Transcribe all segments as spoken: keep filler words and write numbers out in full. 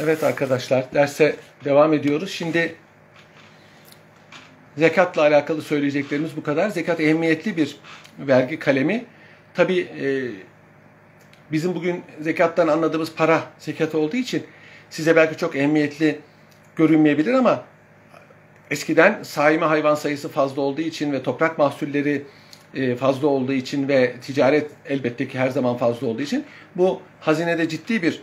Evet arkadaşlar, derse devam ediyoruz. Şimdi zekatla alakalı söyleyeceklerimiz bu kadar. Zekat ehemmiyetli bir vergi kalemi. Tabii e, bizim bugün zekattan anladığımız para zekatı olduğu için size belki çok ehemmiyetli görünmeyebilir ama eskiden saime hayvan sayısı fazla olduğu için ve toprak mahsulleri fazla olduğu için ve ticaret elbette ki her zaman fazla olduğu için bu hazinede ciddi bir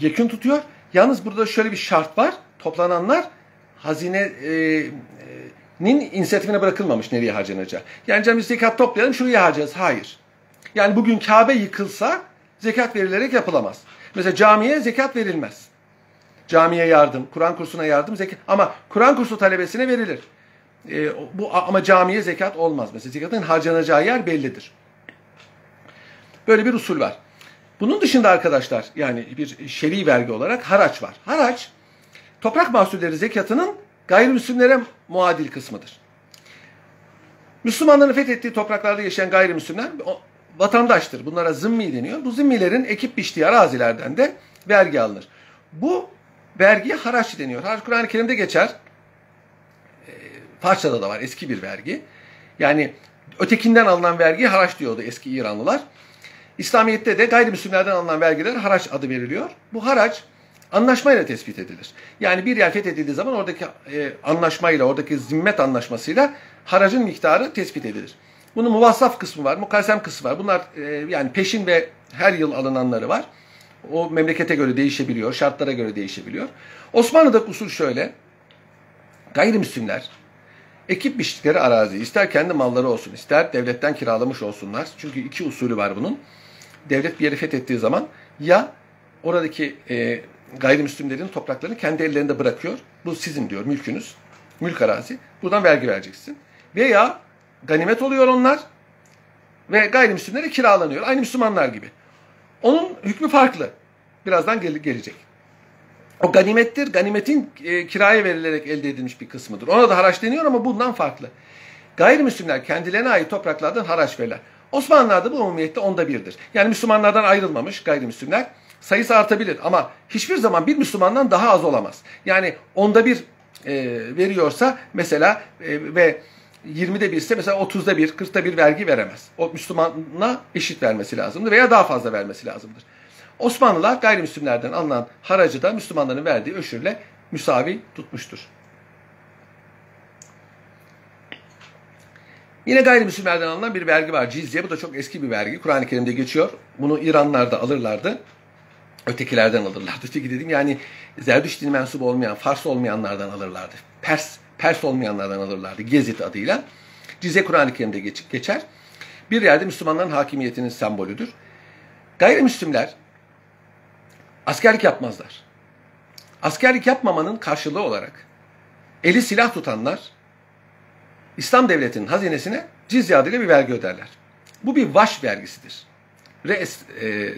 yekün tutuyor. Yalnız burada şöyle bir şart var. Toplananlar hazinenin inisiyatifine bırakılmamış nereye harcanacağı. Yani canım biz zekat toplayalım şuraya harcayacağız. Hayır. Yani bugün Kabe yıkılsa zekat verilerek yapılamaz. Mesela camiye zekat verilmez. Camiye yardım, Kur'an kursuna yardım zekat ama Kur'an kursu talebesine verilir. E, bu ama camiye zekat olmaz. Mesela zekatın harcanacağı yer bellidir. Böyle bir usul var. Bunun dışında arkadaşlar yani bir şer'i vergi olarak haraç var. Haraç toprak mahsulleri zekatının gayrimüslimlere muadil kısmıdır. Müslümanların fethettiği topraklarda yaşayan gayrimüslimler vatandaştır. Bunlara zımmi deniyor. Bu zımmilerin ekip biçtiği arazilerden de vergi alınır. Bu vergiye haraç deniyor. Haraç Kur'an-ı Kerim'de geçer. Farsça'da da var eski bir vergi. Yani ötekinden alınan vergi haraç diyordu eski İranlılar. İslamiyet'te de gayrimüslimlerden alınan vergilere haraç adı veriliyor. Bu haraç anlaşmayla tespit edilir. Yani bir yer fethedildiği zaman oradaki e, anlaşmayla, oradaki zimmet anlaşmasıyla haracın miktarı tespit edilir. Bunun muvassaf kısmı var, mukasem kısmı var. Bunlar e, yani peşin ve her yıl alınanları var. O memlekete göre değişebiliyor, şartlara göre değişebiliyor. Osmanlı'daki usul şöyle. Gayrimüslimler ekip biçtikleri arazi, ister kendi malları olsun, ister devletten kiralamış olsunlar. Çünkü iki usulü var bunun. Devlet bir yeri fethettiği zaman ya oradaki e, gayrimüslimlerin topraklarını kendi ellerinde bırakıyor. Bu sizin diyor, mülkünüz, mülk arazi. Buradan vergi vereceksin. Veya ganimet oluyor onlar ve gayrimüslimlere kiralanıyor. Aynı Müslümanlar gibi. Onun hükmü farklı. Birazdan gel- gelecek. O ganimettir. Ganimetin e, kiraya verilerek elde edilmiş bir kısmıdır. Ona da haraç deniyor ama bundan farklı. Gayrimüslimler kendilerine ait topraklardan haraç verirler. Osmanlılar'da bu umumiyette onda birdir. Yani Müslümanlardan ayrılmamış gayrimüslimler. Sayısı artabilir ama hiçbir zaman bir Müslümandan daha az olamaz. Yani onda bir e, veriyorsa mesela e, ve yirmide bir ise mesela otuzda bir, kırkta bir vergi veremez. O Müslümana eşit vermesi lazımdır veya daha fazla vermesi lazımdır. Osmanlılar gayrimüslimlerden alınan haracı da Müslümanların verdiği öşürle müsavi tutmuştur. Yine gayrimüslimlerden alınan bir vergi var. Cizye. Bu da çok eski bir vergi. Kur'an-ı Kerim'de geçiyor. Bunu İranlılar da alırlardı. Ötekilerden alırlardı. Öteki dedim yani Zerdüşt dini mensubu olmayan, Fars olmayanlardan alırlardı. Pers, Pers olmayanlardan alırlardı. Gezid adıyla. Cizye Kur'an-ı Kerim'de geç, geçer. Bir yerde Müslümanların hakimiyetinin sembolüdür. Gayrimüslimler askerlik yapmazlar. Askerlik yapmamanın karşılığı olarak eli silah tutanlar İslam devletinin hazinesine cizye adıyla bir vergi öderler. Bu bir vaş vergisidir. Re'es, e,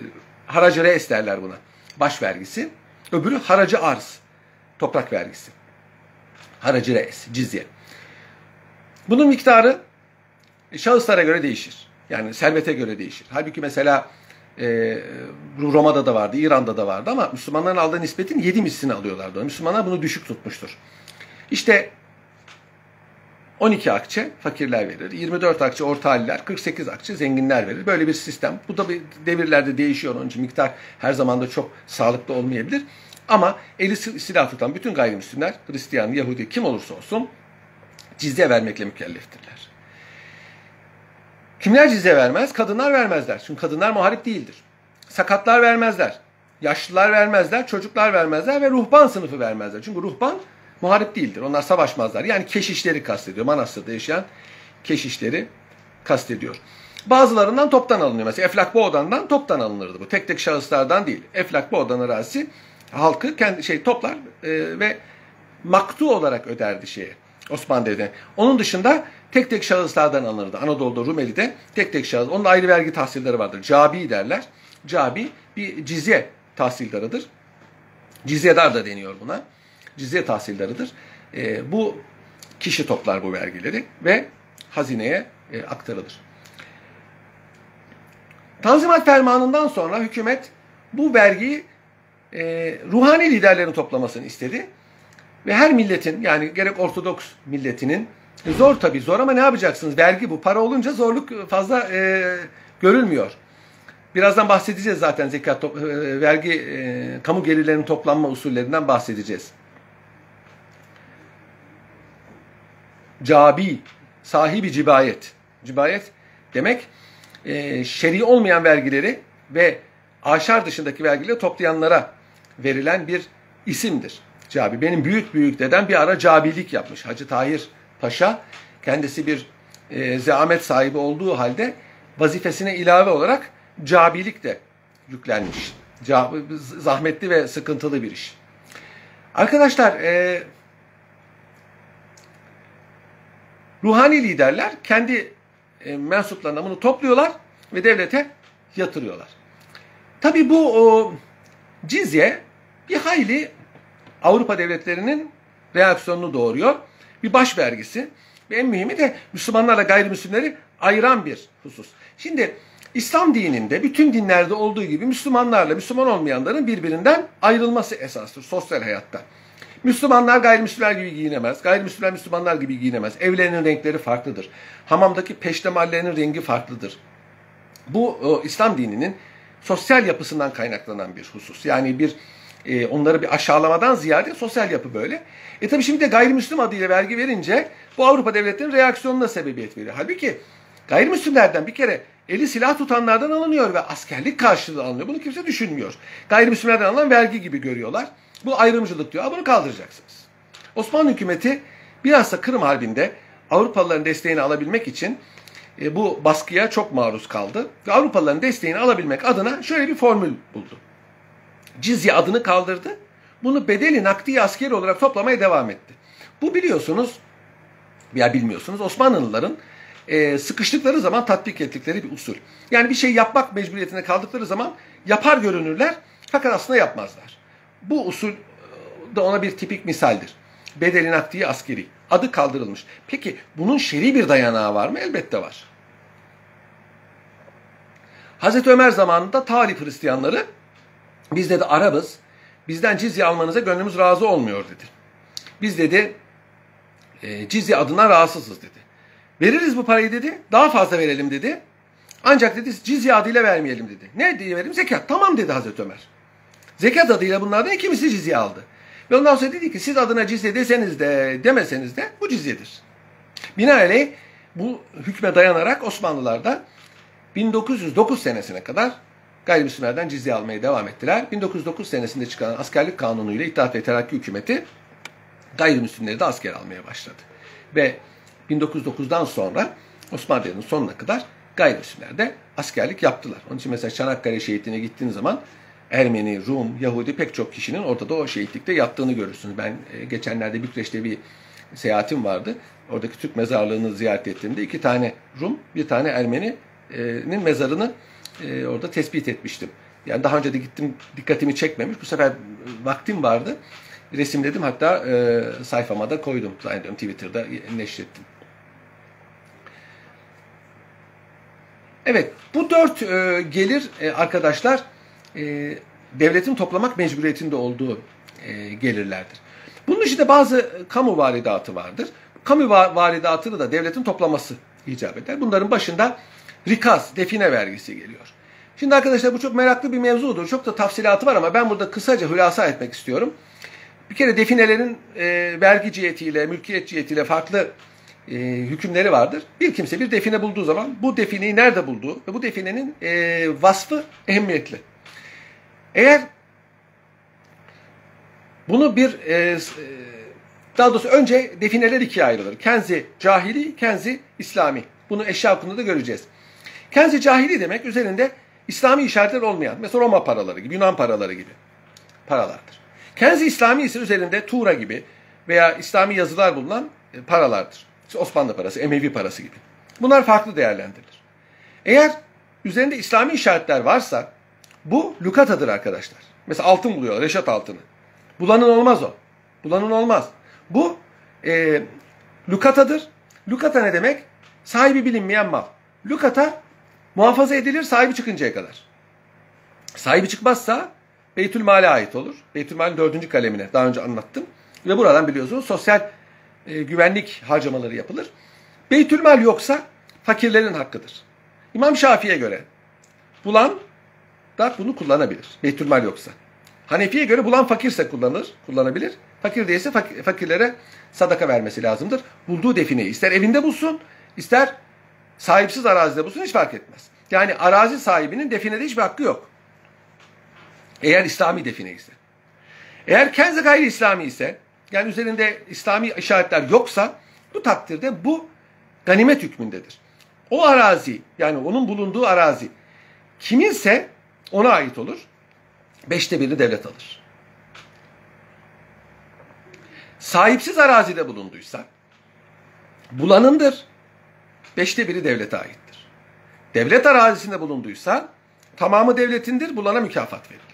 haracı re'es derler buna. Baş vergisi. Öbürü haracı arz. Toprak vergisi. Haracı re'es, cizye. Bunun miktarı şahıslara göre değişir. Yani servete göre değişir. Halbuki mesela Ee, Roma'da da vardı, İran'da da vardı ama Müslümanların aldığı nispetin yedi mislini alıyorlardı. Müslümanlar bunu düşük tutmuştur. İşte on iki akçe fakirler verir, yirmi dört akçe orta haliler, kırk sekiz akçe zenginler verir. Böyle bir sistem. Bu da devirlerde değişiyor. Onun için miktar her zaman da çok sağlıklı olmayabilir. Ama eli silah tutan bütün gayrimüslimler, Hristiyan, Yahudi kim olursa olsun cizye vermekle mükelleftirler. Kimler cizye vermez? Kadınlar vermezler. Çünkü kadınlar muharip değildir. Sakatlar vermezler. Yaşlılar vermezler. Çocuklar vermezler ve ruhban sınıfı vermezler. Çünkü ruhban muharip değildir. Onlar savaşmazlar. Yani keşişleri kastediyor. Manastırda yaşayan keşişleri kastediyor. Bazılarından toptan alınıyor. Mesela Eflak Boğdan'dan toptan alınırdı bu. Tek tek şahıslardan değil. Eflak Boğdan arazisi halkı kendi şey toplar e, ve maktu olarak öderdi şeye. Osmanlı Devleti'ne. Onun dışında tek tek şahıslardan alınırdı. Anadolu'da, Rumeli'de tek tek şahıs. Onun ayrı vergi tahsilleri vardır. Cabi derler. Cabi bir cizye tahsildarıdır. Cizyedar da deniyor buna. Cizye tahsildarıdır. E, bu kişi toplar bu vergileri ve hazineye e, aktarılır. Tanzimat Fermanı'ndan sonra hükümet bu vergiyi e, ruhani liderlerini toplamasını istedi. Ve her milletin, yani gerek Ortodoks milletinin, zor tabii zor ama ne yapacaksınız? Vergi bu. Para olunca zorluk fazla e, görülmüyor. Birazdan bahsedeceğiz zaten zekat, e, vergi, e, kamu gelirlerinin toplanma usullerinden bahsedeceğiz. Cabi, sahibi cibayet. Cibayet demek e, şer'i olmayan vergileri ve aşar dışındaki vergileri toplayanlara verilen bir isimdir. Cabi. Benim büyük büyük dedem bir ara cabilik yapmış. Hacı Tahir Paşa kendisi bir e, zahmet sahibi olduğu halde vazifesine ilave olarak cabilik de yüklenmiş. Cab zahmetli ve sıkıntılı bir iş. Arkadaşlar e, ruhani liderler kendi e, mensuplarına bunu topluyorlar ve devlete yatırıyorlar. Tabi bu o, cizye bir hayli Avrupa devletlerinin reaksiyonunu doğuruyor. Bir baş vergisi ve en mühimi de Müslümanlarla gayrimüslimleri ayıran bir husus. Şimdi İslam dininde bütün dinlerde olduğu gibi Müslümanlarla Müslüman olmayanların birbirinden ayrılması esastır sosyal hayatta. Müslümanlar gayrimüslimler gibi giyinemez, gayrimüslimler Müslümanlar gibi giyinemez. Evlerinin renkleri farklıdır. Hamamdaki peştemallerinin rengi farklıdır. Bu o, İslam dininin sosyal yapısından kaynaklanan bir husus. Yani bir E, onları bir aşağılamadan ziyade sosyal yapı böyle. E tabi şimdi de gayrimüslim adıyla vergi verince bu Avrupa devletlerinin reaksiyonuna sebebiyet veriyor. Halbuki gayrimüslimlerden bir kere eli silah tutanlardan alınıyor ve askerlik karşılığı alınıyor. Bunu kimse düşünmüyor. Gayrimüslimlerden alınan vergi gibi görüyorlar. Bu ayrımcılık diyor. Ha, bunu kaldıracaksınız. Osmanlı hükümeti bilhassa Kırım Harbi'nde Avrupalıların desteğini alabilmek için e, bu baskıya çok maruz kaldı. Ve Avrupalıların desteğini alabilmek adına şöyle bir formül buldu. Cizye adını kaldırdı. Bunu bedeli nakdi askeri olarak toplamaya devam etti. Bu biliyorsunuz ya bilmiyorsunuz Osmanlıların e, sıkıştıkları zaman tatbik ettikleri bir usul. Yani bir şey yapmak mecburiyetine kaldıkları zaman yapar görünürler fakat aslında yapmazlar. Bu usul da ona bir tipik misaldir. Bedeli nakdi askeri. Adı kaldırılmış. Peki bunun şer'i bir dayanağı var mı? Elbette var. Hazreti Ömer zamanında Tağlib Hristiyanları biz dedi Arabız, bizden cizye almanıza gönlümüz razı olmuyor dedi. Biz dedi e, cizye adına rahatsızız dedi. Veririz bu parayı dedi, daha fazla verelim dedi. Ancak dedi cizye adıyla vermeyelim dedi. Ne diye verelim? Zekat. Tamam dedi Hazreti Ömer. Zekat adıyla bunlardan ikimisi cizye aldı. Ve ondan sonra dedi ki siz adına cizye deseniz de demeseniz de bu cizyedir. Binaenaleyh bu hükme dayanarak Osmanlılar'da bin dokuz yüz dokuz senesine kadar gayrimüslimlerden cizye almaya devam ettiler. bin dokuz yüz dokuz senesinde çıkan askerlik kanunuyla İttihat ve Terakki hükümeti gayrimüslimleri de asker almaya başladı. Ve bin dokuz yüz dokuzdan sonra Osmanlı Devleti'nin sonuna kadar gayrimüslimler de askerlik yaptılar. Onun için mesela Çanakkale Şehitliği'ne gittiğiniz zaman Ermeni, Rum, Yahudi pek çok kişinin ortada o şehitlikte yattığını görürsünüz. Ben geçenlerde Bükreş'te bir seyahatim vardı. Oradaki Türk mezarlığını ziyaret ettiğimde iki tane Rum, bir tane Ermeni'nin mezarını Ee, orada tespit etmiştim. Yani daha önce de gittim, dikkatimi çekmemiş. Bu sefer vaktim vardı. Resimledim, hatta e, sayfama da koydum. Zannediyorum Twitter'da neşrettim. Evet, bu dört e, gelir e, arkadaşlar e, devletin toplamak mecburiyetinde olduğu e, gelirlerdir. Bunun dışında bazı kamu varidatı vardır. Kamu varidatını da devletin toplaması icap eder. Bunların başında rikas, define vergisi geliyor. Şimdi arkadaşlar bu çok meraklı bir mevzudur. Çok da tafsilatı var ama ben burada kısaca hülasa etmek istiyorum. Bir kere definelerin e, vergi cihetiyle, mülkiyet cihetiyle farklı e, hükümleri vardır. Bir kimse bir define bulduğu zaman bu defineyi nerede bulduğu ve bu definenin e, vasfı ehemmiyetli. Eğer bunu bir, e, daha doğrusu önce defineler ikiye ayrılır. Kenzi cahili, kenzi İslami. Bunu eşya hakkında da göreceğiz. Kenzi cahili demek üzerinde İslami işaretler olmayan, mesela Roma paraları gibi, Yunan paraları gibi paralardır. Kenzi İslami ise üzerinde tuğra gibi veya İslami yazılar bulunan paralardır. İşte Osmanlı parası, Emevi parası gibi. Bunlar farklı değerlendirilir. Eğer üzerinde İslami işaretler varsa bu lukatadır arkadaşlar. Mesela altın buluyor, reşat altını. Bulanın olmaz o. Bulanın olmaz. Bu e, lukatadır. Lukata ne demek? Sahibi bilinmeyen mal. Lukata muhafaza edilir sahibi çıkıncaya kadar. Sahibi çıkmazsa Beytül Mal'e ait olur. Beytül Mal'in dördüncü kalemine daha önce anlattım. Ve buradan biliyorsunuz sosyal e, güvenlik harcamaları yapılır. Beytül Mal yoksa fakirlerin hakkıdır. İmam Şafii'ye göre bulan da bunu kullanabilir. Beytül Mal yoksa. Hanefi'ye göre bulan fakirse kullanır, kullanabilir. Fakir değilse fak- fakirlere sadaka vermesi lazımdır. Bulduğu defineyi ister evinde bulsun, ister sahipsiz arazide bulsun, hiç fark etmez. Yani arazi sahibinin definede hiçbir hakkı yok. Eğer İslami define ise. Eğer kenz-i gayri İslami ise, yani üzerinde İslami işaretler yoksa, bu takdirde bu ganimet hükmündedir. O arazi, yani onun bulunduğu arazi kiminse ona ait olur. Beşte birini devlet alır. Sahipsiz arazide bulunduysa, bulanındır. Beşte biri devlete aittir. Devlet arazisinde bulunduysa, tamamı devletindir, bulana mükafat verilir.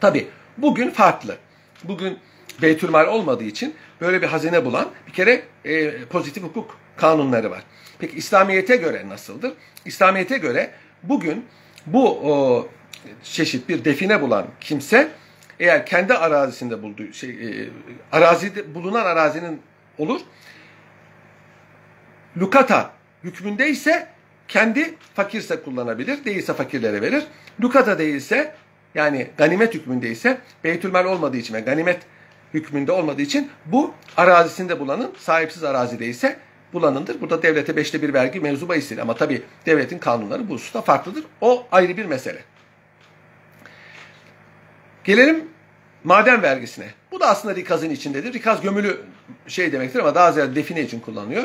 Tabi bugün farklı. Bugün Beytülmal olmadığı için böyle bir hazine bulan bir kere e, pozitif hukuk kanunları var. Peki İslamiyet'e göre nasıldır? İslamiyet'e göre bugün bu o, çeşit bir define bulan kimse eğer kendi arazisinde bulduğu şey, e, arazide bulunan arazinin olur. Lukata hükmündeyse kendi fakirse kullanabilir, değilse fakirlere verir. Lukata değilse, yani ganimet hükmündeyse, Beytülmal olmadığı için ve yani ganimet hükmünde olmadığı için bu arazisinde bulanın, sahipsiz arazideyse bulanındır. Burada devlete beşte bir vergi mevzu bahis, ama tabii devletin kanunları bu hususta farklıdır. O ayrı bir mesele. Gelelim maden vergisine. Bu da aslında rikazın içindedir. Rikaz gömülü şey demektir ama daha ziyade define için kullanılıyor.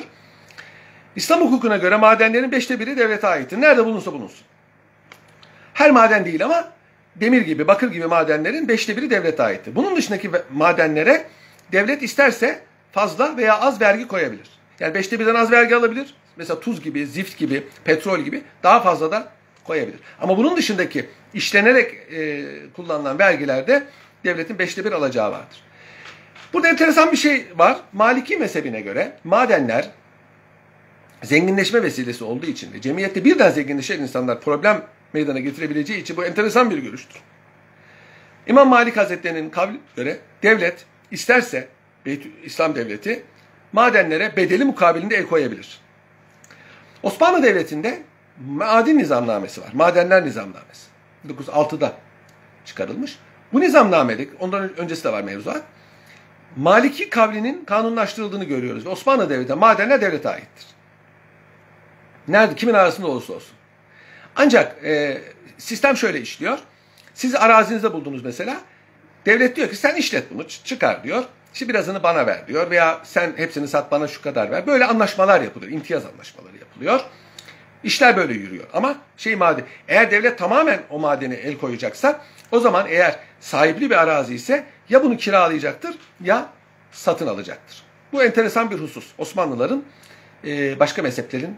İslam hukukuna göre madenlerin beşte biri devlete aittir. Nerede bulunsa bulunsun. Her maden değil ama demir gibi, bakır gibi madenlerin beşte biri devlete aittir. Bunun dışındaki madenlere devlet isterse fazla veya az vergi koyabilir. Yani beşte birden az vergi alabilir. Mesela tuz gibi, zift gibi, petrol gibi daha fazla da koyabilir. Ama bunun dışındaki işlenerek e, kullanılan vergilerde devletin beşte bir alacağı vardır. Burada enteresan bir şey var. Maliki mezhebine göre madenler zenginleşme vesilesi olduğu için ve cemiyette birden zenginleşen insanlar problem meydana getirebileceği için bu enteresan bir görüştür. İmam Malik Hazretleri'nin kavline göre devlet isterse Beyt-i İslam Devleti madenlere bedeli mukabilinde el koyabilir. Osmanlı Devleti'nde maden nizamnamesi var. Madenler nizamnamesi. bin dokuz yüz altıda çıkarılmış. Bu nizamnamede, ondan öncesi de var mevzuat, Maliki kavlinin kanunlaştırıldığını görüyoruz. Ve Osmanlı Devleti'nde madenler devlete aittir. Nerede, kimin arasında olursa olsun. Ancak e, sistem şöyle işliyor. Siz arazinizde buldunuz mesela. Devlet diyor ki sen işlet bunu, çıkar diyor. İşte birazını bana ver diyor. Veya sen hepsini sat, bana şu kadar ver. Böyle anlaşmalar yapılıyor. İmtiyaz anlaşmaları yapılıyor. İşler böyle yürüyor. Ama şey maden, eğer devlet tamamen o madene el koyacaksa, o zaman eğer sahipli bir arazi ise ya bunu kiralayacaktır ya satın alacaktır. Bu enteresan bir husus. Osmanlıların e, başka mezheplerin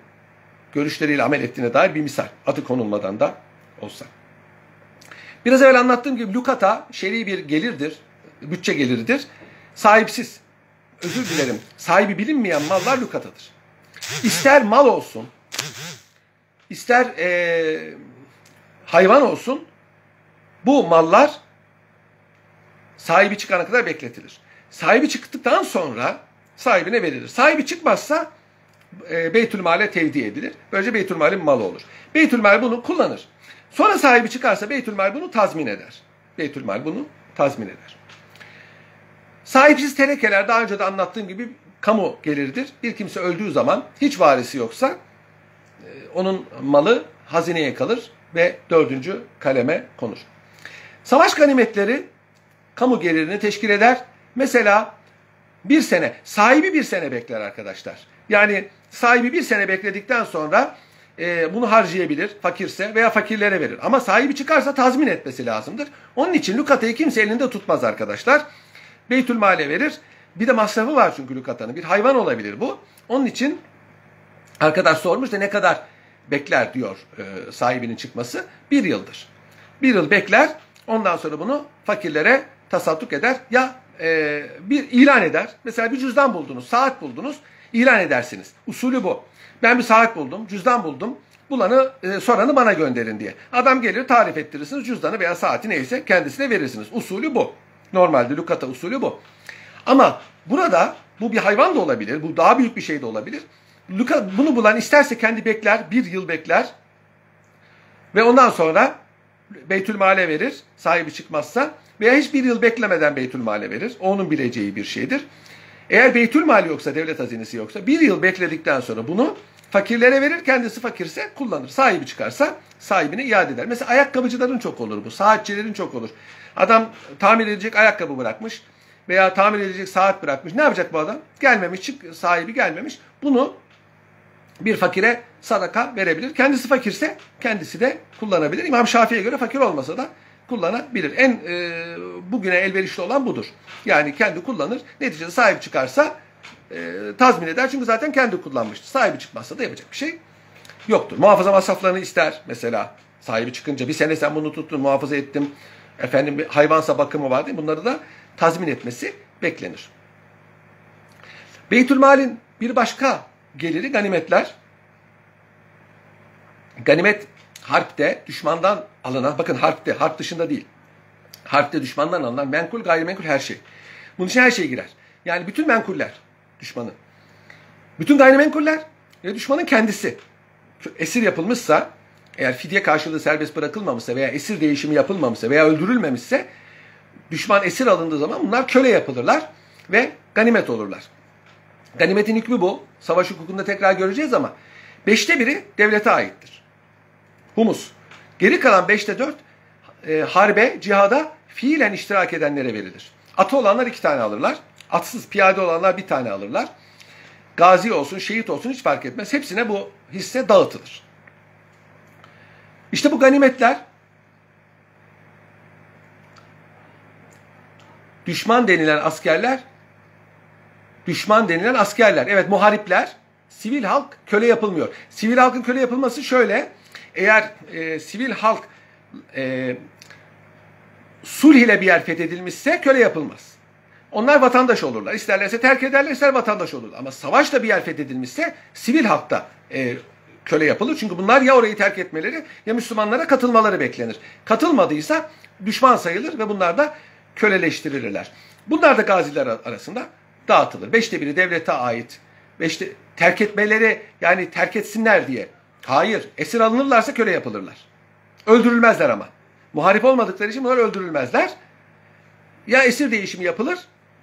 görüşleriyle amel ettiğine dair bir misal. Adı konulmadan da olsa. Biraz evvel anlattığım gibi lukata şer'i bir gelirdir. Bütçe geliridir. Sahipsiz, özür dilerim, sahibi bilinmeyen mallar lukatadır. İster mal olsun, ister ee, hayvan olsun, bu mallar sahibi çıkana kadar bekletilir. Sahibi çıktıktan sonra sahibine verilir. Sahibi çıkmazsa Beytülmal'e tevdi edilir. Böylece Beytülmal'in malı olur. Beytülmal bunu kullanır. Sonra sahibi çıkarsa Beytülmal bunu tazmin eder. Beytülmal bunu tazmin eder. Sahipsiz tenekeler daha önce de anlattığım gibi kamu geliridir. Bir kimse öldüğü zaman hiç varisi yoksa onun malı hazineye kalır ve dördüncü kaleme konur. Savaş ganimetleri kamu gelirini teşkil eder. Mesela bir sene, sahibi bir sene bekler arkadaşlar. Yani sahibi bir sene bekledikten sonra e, bunu harcayabilir fakirse veya fakirlere verir. Ama sahibi çıkarsa tazmin etmesi lazımdır. Onun için lukatayı kimse elinde tutmaz arkadaşlar. Beytülmal'e verir. Bir de masrafı var çünkü lukatanın. Bir hayvan olabilir bu. Onun için arkadaş sormuş da ne kadar bekler diyor e, sahibinin çıkması. Bir yıldır. Bir yıl bekler. Ondan sonra bunu fakirlere tasadduk eder. Ya e, bir ilan eder. Mesela bir cüzdan buldunuz, saat buldunuz. İlan edersiniz. Usulü bu. Ben bir saat buldum, cüzdan buldum. bulanı e, soranı bana gönderin diye. Adam geliyor, tarif ettirirsiniz, cüzdanı veya saati neyse kendisine verirsiniz. Usulü bu. Normalde lukata usulü bu. Ama burada bu bir hayvan da olabilir, bu daha büyük bir şey de olabilir. Luka, bunu bulan isterse kendi bekler, bir yıl bekler ve ondan sonra Beytül Mal'e verir, sahibi çıkmazsa, veya hiçbir yıl beklemeden Beytül Mal'e verir. Onun bileceği bir şeydir. Eğer Beytül Mal yoksa, devlet hazinesi yoksa, bir yıl bekledikten sonra bunu fakirlere verir, kendisi fakirse kullanır. Sahibi çıkarsa sahibine iade eder. Mesela ayakkabıcıların çok olur bu, saatçilerin çok olur. Adam tamir edecek ayakkabı bırakmış veya tamir edecek saat bırakmış. Ne yapacak bu adam? Gelmemiş, çık, sahibi gelmemiş. Bunu bir fakire sadaka verebilir. Kendisi fakirse kendisi de kullanabilir. İmam Şafii'ye göre fakir olmasa da kullanabilir. En e, bugüne elverişli olan budur. Yani kendi kullanır. Neticede sahip çıkarsa e, tazmin eder. Çünkü zaten kendi kullanmıştı. Sahibi çıkmazsa da yapacak bir şey yoktur. Muhafaza masraflarını ister mesela. Sahibi çıkınca bir sene sen bunu tuttun, muhafaza ettim. Efendim hayvansa bakımı var değil. Bunları da tazmin etmesi beklenir. Beytülmal'in bir başka geliri ganimetler. Ganimet harpte düşmandan alınan, bakın harpte, harp dışında değil. Harpte düşmandan alınan menkul, gayrimenkul her şey. Bunun için her şey girer. Yani bütün menkuller düşmanın. Bütün gayrimenkuller ve düşmanın kendisi. Esir yapılmışsa, eğer fidye karşılığı serbest bırakılmamışsa veya esir değişimi yapılmamışsa veya öldürülmemişse, düşman esir alındığı zaman bunlar köle yapılırlar ve ganimet olurlar. Ganimetin hükmü bu. Savaş hukukunda tekrar göreceğiz ama beşte biri devlete aittir. Humus. Geri kalan beşte dört e, harbe, cihada fiilen iştirak edenlere verilir. Atı olanlar iki tane alırlar. Atsız, piyade olanlar bir tane alırlar. Gazi olsun, şehit olsun hiç fark etmez. Hepsine bu hisse dağıtılır. İşte bu ganimetler düşman denilen askerler Düşman denilen askerler. Evet, muharipler, sivil halk köle yapılmıyor. Sivil halkın köle yapılması şöyle. Eğer e, sivil halk e, sulh ile bir yer fethedilmişse köle yapılmaz. Onlar vatandaş olurlar. İsterlerse terk ederler, ister vatandaş olurlar. Ama savaşla bir yer fethedilmişse sivil halkta e, köle yapılır. Çünkü bunlar ya orayı terk etmeleri ya Müslümanlara katılmaları beklenir. Katılmadıysa düşman sayılır ve bunlar da köleleştirilirler. Bunlar da gaziler arasında dağıtılır. Beşte biri devlete ait. Beşte, terk etmeleri, yani terk etsinler diye. Hayır. Esir alınırlarsa köle yapılırlar. Öldürülmezler ama. Muharip olmadıkları için bunlar öldürülmezler. Ya esir değişimi yapılır,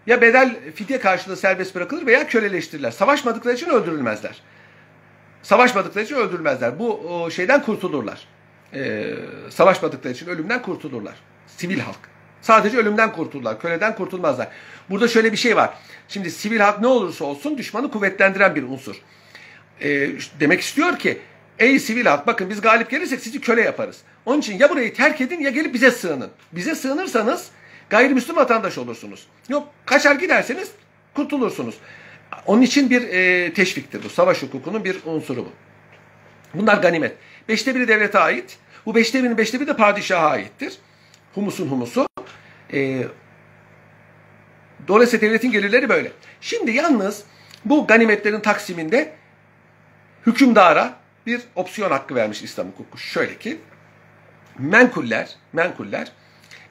ya bedel fidye karşılığı serbest bırakılır veya köleleştirirler. Savaşmadıkları için öldürülmezler. Savaşmadıkları için öldürülmezler. Bu şeyden kurtulurlar. Ee, savaşmadıkları için ölümden kurtulurlar. Sivil halk. Sadece ölümden kurtulurlar. Köleden kurtulmazlar. Burada şöyle bir şey var. Şimdi sivil halk ne olursa olsun düşmanı kuvvetlendiren bir unsur. E, demek istiyor ki ey sivil halk, bakın biz galip gelirsek sizi köle yaparız. Onun için ya burayı terk edin ya gelip bize sığının. Bize sığınırsanız gayrimüslim vatandaş olursunuz. Yok, kaçar giderseniz kurtulursunuz. Onun için bir e, teşviktir bu. Savaş hukukunun bir unsuru bu. Bunlar ganimet. Beşte biri devlete ait. Bu beşte birinin beşte biri de padişaha aittir. Humusun humusu. E, Dolayısıyla devletin gelirleri böyle. Şimdi yalnız bu ganimetlerin taksiminde hükümdara bir opsiyon hakkı vermiş İslam hukuku. Şöyle ki, menkuller, menkuller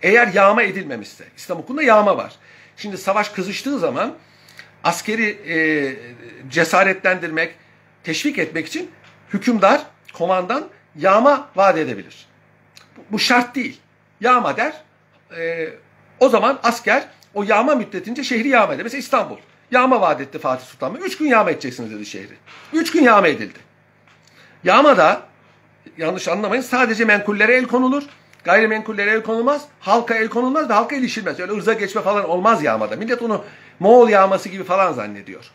eğer yağma edilmemişse, İslam hukukunda yağma var. Şimdi savaş kızıştığı zaman askeri e, cesaretlendirmek, teşvik etmek için hükümdar, komandan yağma vaat edebilir. Bu şart değil. Yağma der, e, o zaman asker o yağma müddetince şehri yağma edildi. Mesela İstanbul. Yağma vaat etti Fatih Sultan Mehmet. Üç gün yağma edeceksiniz dedi şehri. Üç gün yağma edildi. Yağma da, yanlış anlamayın, sadece menkullere el konulur. Gayrimenkullere el konulmaz. Halka el konulmaz ve halka ilişilmez. Öyle ırza geçme falan olmaz yağmada. Millet onu Moğol yağması gibi falan zannediyor.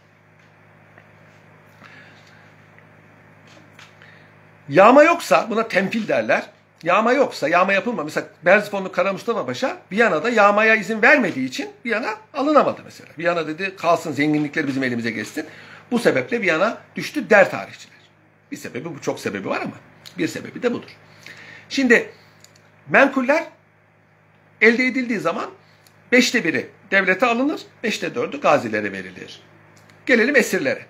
Yağma yoksa, buna temfil derler. Yağma yoksa, yağma yapılma. Mesela Berzifonlu Karamustafa Paşa Viyana'da yağmaya izin vermediği için Viyana alınamadı mesela. Viyana dedi kalsın, zenginlikler bizim elimize geçsin. Bu sebeple Viyana düştü der tarihçiler. Bir sebebi bu, çok sebebi var ama bir sebebi de budur. Şimdi menkuller elde edildiği zaman beşte biri devlete alınır, beşte dördü gazilere verilir. Gelelim esirlere.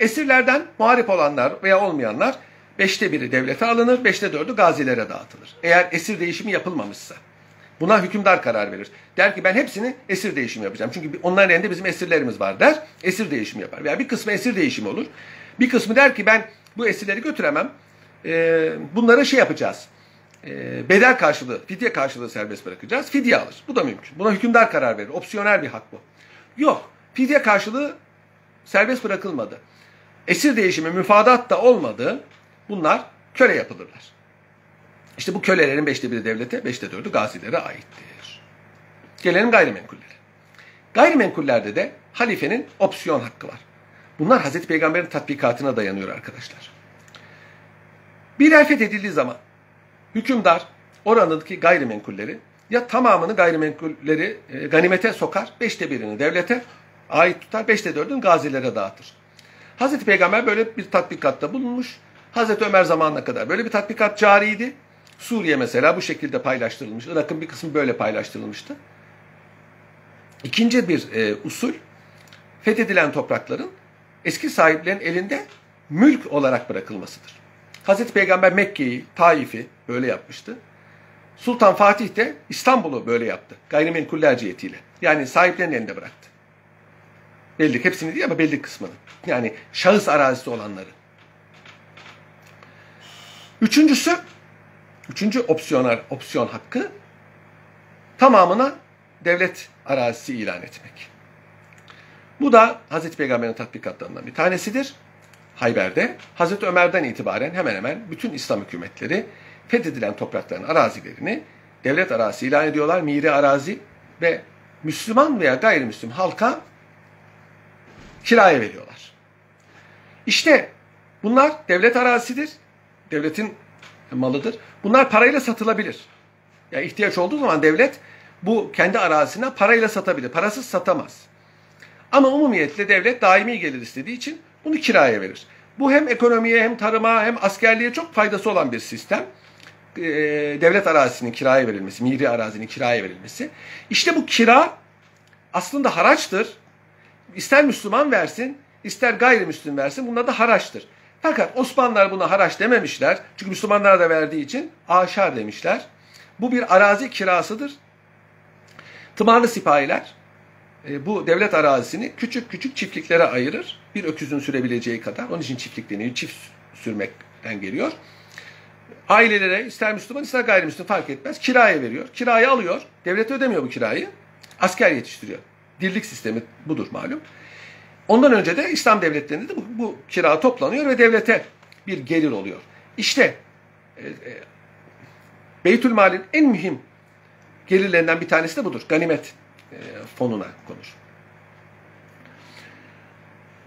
Esirlerden muharip olanlar veya olmayanlar beşte biri devlete alınır, beşte dördü gazilere dağıtılır. Eğer esir değişimi yapılmamışsa. Buna hükümdar karar verir. Der ki ben hepsini esir değişimi yapacağım. Çünkü onların elinde bizim esirlerimiz var der. Esir değişimi yapar. Veya yani bir kısmı esir değişimi olur. Bir kısmı der ki ben bu esirleri götüremem. Ee, bunlara şey yapacağız. Ee, bedel karşılığı, fidye karşılığı serbest bırakacağız. Fidye alır. Bu da mümkün. Buna hükümdar karar verir. Opsiyonel bir hak bu. Yok. Fidye karşılığı serbest bırakılmadı. Esir değişimi müfadat da olmadı. Bunlar köle yapılırlar. İşte bu kölelerin beşte biri devlete, beşte dördü gazilere aittir. Gelelim gayrimenkullere. Gayrimenkullerde de halifenin opsiyon hakkı var. Bunlar Hazreti Peygamber'in tatbikatına dayanıyor arkadaşlar. Bir yer fethedildiği zaman hükümdar oranındaki gayrimenkulleri ya tamamını gayrimenkulleri e, ganimete sokar, beşte birini devlete ait tutar, beşte dördünü gazilere dağıtır. Hazreti Peygamber böyle bir tatbikatta bulunmuş. Hazreti Ömer zamanına kadar böyle bir tatbikat cariydi. Suriye mesela bu şekilde paylaştırılmış. Irak'ın bir kısmı böyle paylaştırılmıştı. İkinci bir e, usul, fethedilen toprakların eski sahiplerin elinde mülk olarak bırakılmasıdır. Hazreti Peygamber Mekke'yi, Taif'i böyle yapmıştı. Sultan Fatih de İstanbul'u böyle yaptı. Gayrimenkuller cihetiyle. Yani sahiplerin elinde bıraktı. Belli hepsini değil ama belli kısmını. Yani şahıs arazisi olanları. Üçüncüsü, üçüncü opsiyoner, opsiyon hakkı tamamına devlet arazisi ilan etmek. Bu da Hazreti Peygamber'in tatbikatlarından bir tanesidir. Hayber'de Hazreti Ömer'den itibaren hemen hemen bütün İslam hükümetleri fethedilen toprakların arazilerini devlet arazisi ilan ediyorlar. Miri arazi ve Müslüman veya gayrimüslim halka kiraya veriyorlar. İşte bunlar devlet arazisidir. Devletin malıdır. Bunlar parayla satılabilir. Yani ihtiyaç olduğu zaman devlet bu kendi arazisine parayla satabilir. Parasız satamaz. Ama umumiyetle devlet daimi gelir istediği için bunu kiraya verir. Bu hem ekonomiye hem tarıma hem askerliğe çok faydası olan bir sistem. Ee, devlet arazisinin kiraya verilmesi, miri arazinin kiraya verilmesi. İşte bu kira aslında haraçtır. İster Müslüman versin, ister gayrimüslim versin. Bunlar da haraçtır. Fakat Osmanlılar buna haraç dememişler. Çünkü Müslümanlar da verdiği için aşar demişler. Bu bir arazi kirasıdır. Tımarlı sipahiler bu devlet arazisini küçük küçük çiftliklere ayırır. Bir öküzün sürebileceği kadar. Onun için çiftlik deniyor. Çift sürmekten geliyor. Ailelere ister Müslüman ister gayrimüslim fark etmez. Kiraya veriyor. Kirayı alıyor. Devlet ödemiyor bu kirayı. Asker yetiştiriyor. Dirlik sistemi budur malum. Ondan önce de İslam devletlerinde de bu, bu kira toplanıyor ve devlete bir gelir oluyor. İşte e, e, Beytül Mal'in en mühim gelirlerinden bir tanesi de budur. Ganimet e, fonuna konur.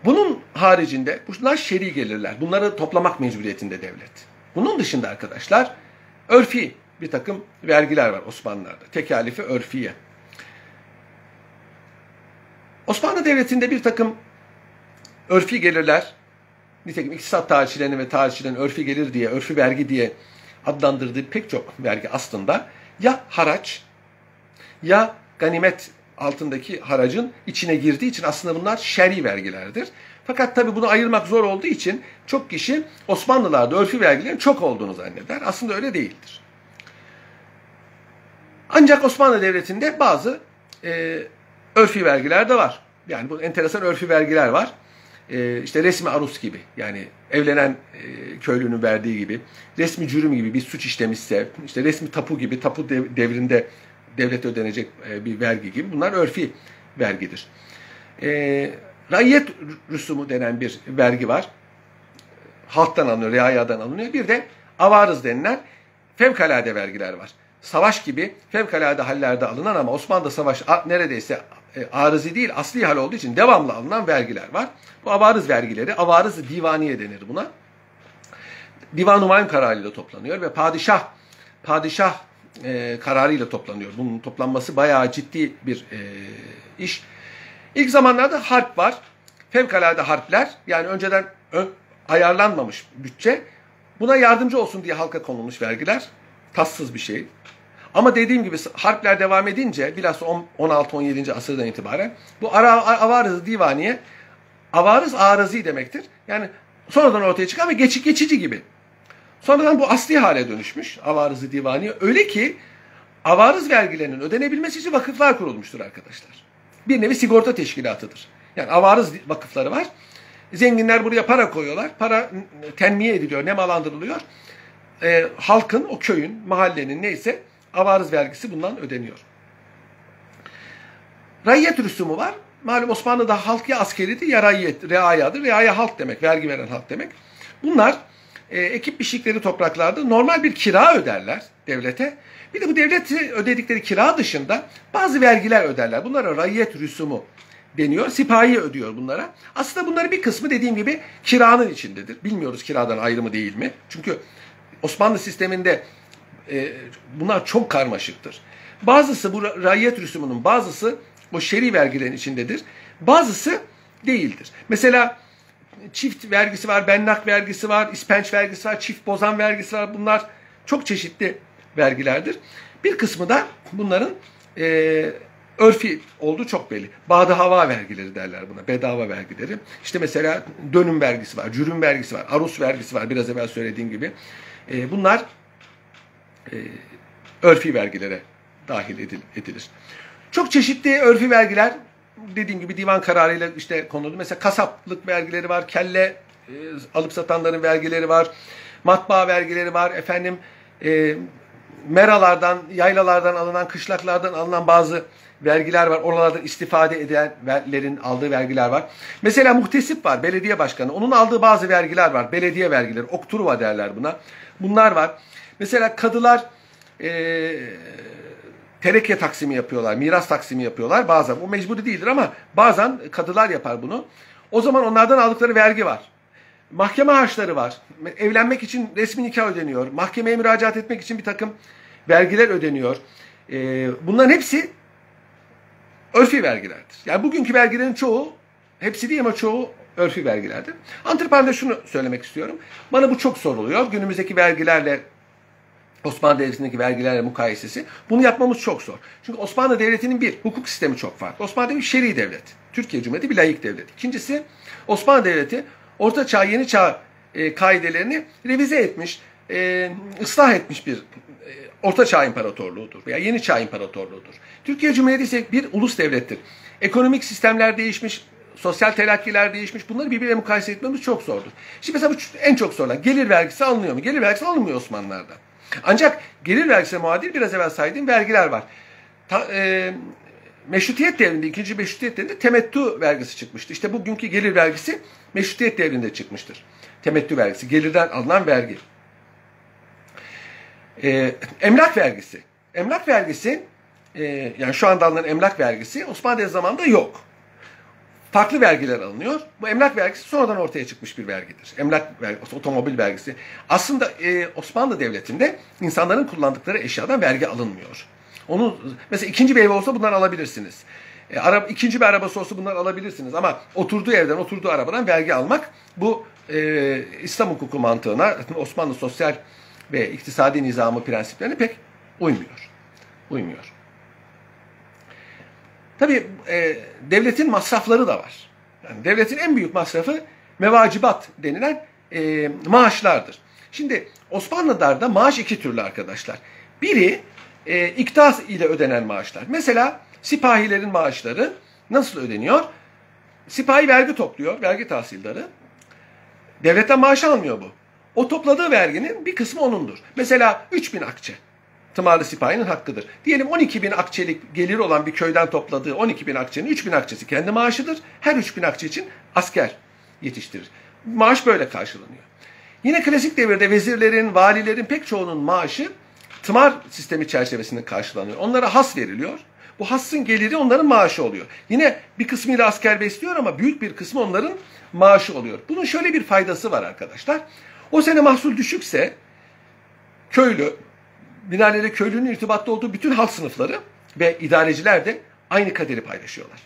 Bunun haricinde bunlar şer'i gelirler. Bunları toplamak mecburiyetinde devlet. Bunun dışında arkadaşlar örfi bir takım vergiler var Osmanlılar'da. Tekalifi örfiye. Osmanlı Devleti'nde bir takım örfi gelirler, nitekim iktisat tarihçilerinin ve tarihçilerin örfi gelir diye, örfi vergi diye adlandırdığı pek çok vergi aslında ya haraç ya ganimet altındaki haracın içine girdiği için aslında bunlar şer'i vergilerdir. Fakat tabii bunu ayırmak zor olduğu için çok kişi Osmanlılar'da örfi vergilerin çok olduğunu zanneder. Aslında öyle değildir. Ancak Osmanlı Devleti'nde bazı e, örfi vergiler de var. Yani bu enteresan örfi vergiler var. Ee, işte resmi arus gibi. Yani evlenen e, köylünün verdiği gibi. Resmi cürüm gibi bir suç işlemişse. İşte resmi tapu gibi. Tapu dev, devrinde devlete ödenecek e, bir vergi gibi. Bunlar örfi vergidir. E, raiyet rüsumu denen bir vergi var. Halktan alınıyor, reayadan alınıyor. Bir de avarız denilen fevkalade vergiler var. Savaş gibi fevkalade hallerde alınan ama Osmanlı savaş neredeyse arızi değil asli hal olduğu için devamlı alınan vergiler var. Bu avarız vergileri, avarız divaniye denir buna. Divan-ı Umayim kararıyla toplanıyor ve padişah padişah e, kararıyla toplanıyor. Bunun toplanması bayağı ciddi bir e, iş. İlk zamanlarda harp var. Fevkalade harpler yani önceden ö, ayarlanmamış bütçe. Buna yardımcı olsun diye halka konulmuş vergiler. Tatsız bir şey. Ama dediğim gibi harpler devam edince bilhassa on altı on yedinci asırdan itibaren bu ara, avarız divaniye avarız arazi demektir. Yani sonradan ortaya çıkan ve geçici, geçici gibi. Sonradan bu asli hale dönüşmüş, avarız-ı divani. Öyle ki avarız vergilerinin ödenebilmesi için vakıflar kurulmuştur arkadaşlar. Bir nevi sigorta teşkilatıdır. Yani avarız vakıfları var. Zenginler buraya para koyuyorlar. Para tenmiye ediliyor, nemalandırılıyor. E, halkın, o köyün, mahallenin neyse avarız vergisi bundan ödeniyor. Raiyet rüsumu var. Malum Osmanlı'da halk ya askeriydi ya raiyet, reayadır. Reaya halk demek, vergi veren halk demek. Bunlar e, ekip biçtikleri topraklarda normal bir kira öderler devlete. Bir de bu devleti ödedikleri kira dışında bazı vergiler öderler. Bunlara raiyet rüsumu deniyor. Sipahi ödüyor bunlara. Aslında bunların bir kısmı dediğim gibi kiranın içindedir. Bilmiyoruz kiradan ayrımı değil mi? Çünkü Osmanlı sisteminde e, bunlar çok karmaşıktır. Bazısı bu raiyet rüsumunun, bazısı o şer'i vergilerin içindedir. Bazısı değildir. Mesela çift vergisi var, bennak vergisi var, ispenç vergisi var, çift bozan vergisi var. Bunlar çok çeşitli vergilerdir. Bir kısmı da bunların e, örfi olduğu çok belli. Bağda hava vergileri derler buna. Bedava vergileri. İşte mesela dönüm vergisi var, cürüm vergisi var, arus vergisi var. Biraz evvel söylediğim gibi. E, bunlar e, örfi vergilere dahil edil, edilir. Çok çeşitli örfi vergiler, dediğim gibi divan kararıyla işte konuldu. Mesela kasaplık vergileri var, kelle e, alıp satanların vergileri var, matbaa vergileri var, efendim e, meralardan, yaylalardan alınan, kışlaklardan alınan bazı vergiler var. Oralardan istifade edenlerin aldığı vergiler var. Mesela muhtesip var, belediye başkanı. Onun aldığı bazı vergiler var. Belediye vergileri, okturuva derler buna. Bunlar var. Mesela kadılar e, tereke taksimi yapıyorlar, miras taksimi yapıyorlar. Bazen, o mecburi değildir ama bazen kadılar yapar bunu. O zaman onlardan aldıkları vergi var. Mahkeme harçları var. Evlenmek için resmi nikah ödeniyor. Mahkemeye müracaat etmek için bir takım vergiler ödeniyor. E, bunların hepsi örfi vergilerdir. Yani bugünkü vergilerin çoğu, hepsi değil ama çoğu örfi vergilerdir. Antrepanda şunu söylemek istiyorum. Bana bu çok soruluyor. Günümüzdeki vergilerle, Osmanlı Devleti'ndeki vergilerle mukayesesi. Bunu yapmamız çok zor. Çünkü Osmanlı Devleti'nin bir, hukuk sistemi çok farklı. Osmanlı Devleti şer'i devlet. Türkiye Cumhuriyeti bir laik devlet. İkincisi, Osmanlı Devleti Orta Çağ, Yeni Çağ e, kaidelerini revize etmiş, e, ıslah etmiş bir Orta Çağ İmparatorluğu'dur veya Yeni Çağ İmparatorluğu'dur. Türkiye Cumhuriyeti ise bir ulus devlettir. Ekonomik sistemler değişmiş, sosyal telakkiler değişmiş. Bunları birbirine mukayese etmemiz çok zordur. Şimdi mesela bu en çok sorulan, gelir vergisi alınıyor mu? Gelir vergisi alınmıyor Osmanlılar'da. Ancak gelir vergisine muadil biraz evvel saydığım vergiler var. Ta, e, meşrutiyet devrinde, ikinci meşrutiyet devrinde temettü vergisi çıkmıştı. İşte bugünkü gelir vergisi meşrutiyet devrinde çıkmıştır. Temettü vergisi, gelirden alınan vergi. Ee, emlak vergisi. Emlak vergisi, e, yani şu anda alınan emlak vergisi Osmanlı Devleti zamanında yok. Farklı vergiler alınıyor. Bu emlak vergisi sonradan ortaya çıkmış bir vergidir. Emlak vergisi, otomobil vergisi. Aslında e, Osmanlı Devleti'nde insanların kullandıkları eşyadan vergi alınmıyor. Onu mesela ikinci bir ev olsa bundan alabilirsiniz. E, araba, ikinci bir arabası olsa bundan alabilirsiniz. Ama oturduğu evden, oturduğu arabadan vergi almak, bu e, İslam hukuku mantığına, Osmanlı sosyal ve iktisadi nizamı prensiplerine pek uymuyor. Uymuyor. Tabii e, devletin masrafları da var. Yani devletin en büyük masrafı mevacibat denilen e, maaşlardır. Şimdi Osmanlılar'da maaş iki türlü arkadaşlar. Biri e, ikta ile ödenen maaşlar. Mesela sipahilerin maaşları nasıl ödeniyor? Sipahi vergi topluyor, vergi tahsildarı. Devletten maaş almıyor bu. O topladığı verginin bir kısmı onundur. Mesela üç bin akçe tımarlı sipahinin hakkıdır. Diyelim on iki bin akçelik gelir olan bir köyden topladığı on iki bin akçenin üç bin akçesi kendi maaşıdır. Her üç bin akçe için asker yetiştirir. Maaş böyle karşılanıyor. Yine klasik devirde vezirlerin, valilerin pek çoğunun maaşı tımar sistemi çerçevesinde karşılanıyor. Onlara has veriliyor. Bu hassın geliri onların maaşı oluyor. Yine bir kısmıyla asker besliyor ama büyük bir kısmı onların maaşı oluyor. Bunun şöyle bir faydası var arkadaşlar. O sene mahsul düşükse köylü, binaenaleyh köylünün irtibatta olduğu bütün halk sınıfları ve idareciler de aynı kaderi paylaşıyorlar.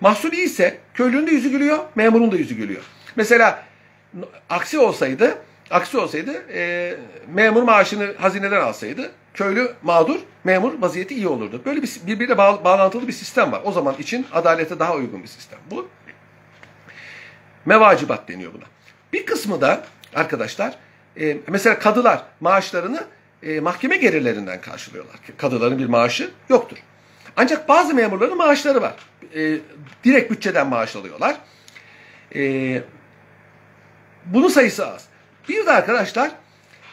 Mahsul iyiyse köylünün de yüzü gülüyor, memurun da yüzü gülüyor. Mesela aksi olsaydı, aksi olsaydı e, memur maaşını hazineden alsaydı, köylü mağdur, memur vaziyeti iyi olurdu. Böyle bir, birbiriyle bağ, bağlantılı bir sistem var. O zaman için adalete daha uygun bir sistem bu. Mevacibat deniyor buna. Bir kısmı da arkadaşlar e, mesela kadılar maaşlarını e, mahkeme gelirlerinden karşılıyorlar. Kadıların bir maaşı yoktur. Ancak bazı memurların maaşları var. E, direkt bütçeden maaş alıyorlar. E, bunun sayısı az. Bir de arkadaşlar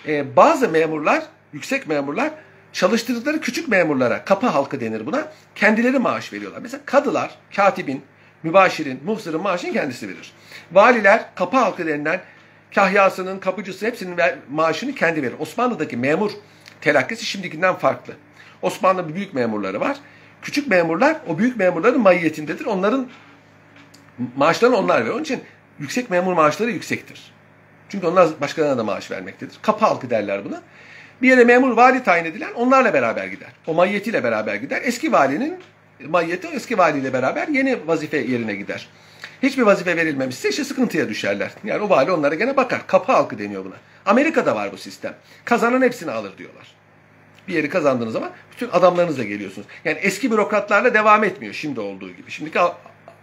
e, bazı memurlar, yüksek memurlar çalıştırdıkları küçük memurlara, kapı halkı denir buna, kendileri maaş veriyorlar. Mesela kadılar, katibin, mübaşirin, muhsırın maaşını kendisi verir. Valiler, kapı halkı denilen kahyasının, kapıcısı, hepsinin maaşını kendi verir. Osmanlı'daki memur telakkisi şimdikinden farklı. Osmanlı'da büyük memurları var. Küçük memurlar o büyük memurların mahiyetindedir. Onların maaşlarını onlar verir. Onun için yüksek memur maaşları yüksektir. Çünkü onlar başkalarına da maaş vermektedir. Kapı halkı derler buna. Bir yere memur, vali tayin edilen, onlarla beraber gider. O mahiyetiyle beraber gider. Eski valinin mahiyeti eski valiyle beraber yeni vazife yerine gider. Hiçbir vazife verilmemişse işte sıkıntıya düşerler. Yani o vali onlara gene bakar. Kapı halkı deniyor buna. Amerika'da var bu sistem. Kazanan hepsini alır diyorlar. Bir yeri kazandığınız zaman bütün adamlarınızla geliyorsunuz. Yani eski bürokratlarla devam etmiyor şimdi olduğu gibi. Şimdiki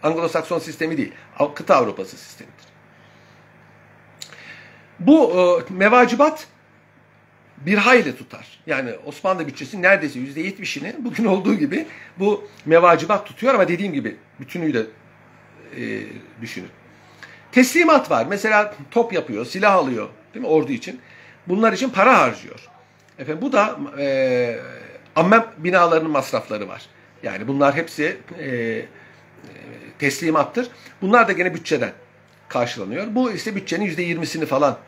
Anglo-Sakson sistemi değil. Kıta Avrupası sistemidir. Bu e, mevacibat bir hayli tutar. Yani Osmanlı bütçesinin neredeyse yüzde yetmişini bugün olduğu gibi bu mevacibat tutuyor ama dediğim gibi bütünüyle e, düşünün. Teslimat var. Mesela top yapıyor, silah alıyor, değil mi, ordu için. Bunlar için para harcıyor. Efendim, bu da e, ammem binalarının masrafları var. Yani bunlar hepsi e, teslimattır. Bunlar da gene bütçeden karşılanıyor. Bu ise bütçenin yüzde yirmisini falan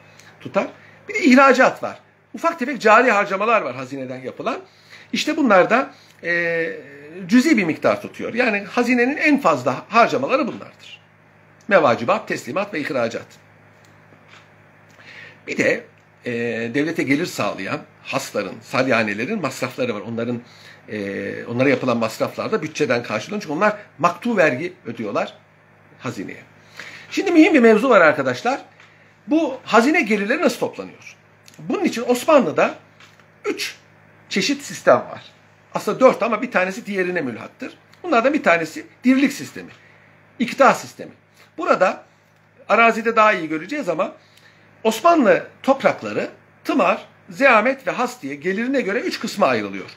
tutar. Bir de ihracat var. Ufak tefek cari harcamalar var hazineden yapılan. İşte bunlar da e, cüzi bir miktar tutuyor. Yani hazinenin en fazla harcamaları bunlardır. Mevacibat, teslimat ve ihracat. Bir de e, devlete gelir sağlayan hasların, salyanelerin masrafları var. Onların e, onlara yapılan masraflar da bütçeden karşılanıyor. Çünkü onlar maktu vergi ödüyorlar hazineye. Şimdi mühim bir mevzu var arkadaşlar. Bu hazine gelirleri nasıl toplanıyor? Bunun için Osmanlı'da üç çeşit sistem var. Aslında dört ama bir tanesi diğerine mülhattır. Bunlardan bir tanesi dirlik sistemi, ikta sistemi. Burada arazide daha iyi göreceğiz ama Osmanlı toprakları tımar, zeamet ve has diye gelirine göre üç kısma ayrılıyor.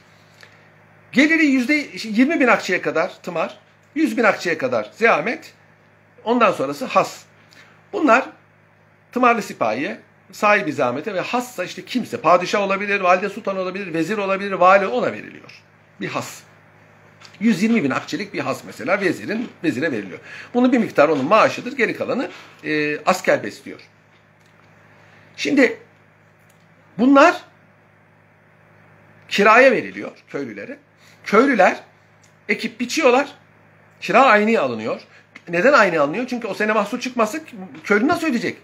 Geliri yüzde yirmi bin akçeye kadar tımar, yüz bin akçeye kadar zeamet, ondan sonrası has. Bunlar tımarlı sipahiye, sahibi zahmete ve hassa işte kimse, padişah olabilir, valide sultan olabilir, vezir olabilir, vali, ona veriliyor. Bir has. yüz yirmi bin akçelik bir has mesela vezirin, vezire veriliyor. Bunu bir miktar onun maaşıdır, geri kalanı e, asker besliyor. Şimdi bunlar kiraya veriliyor köylülere. Köylüler ekip biçiyorlar, kira aynı alınıyor. Neden aynı alınıyor? Çünkü o sene mahsul çıkmazsa köylü nasıl ödeyecek?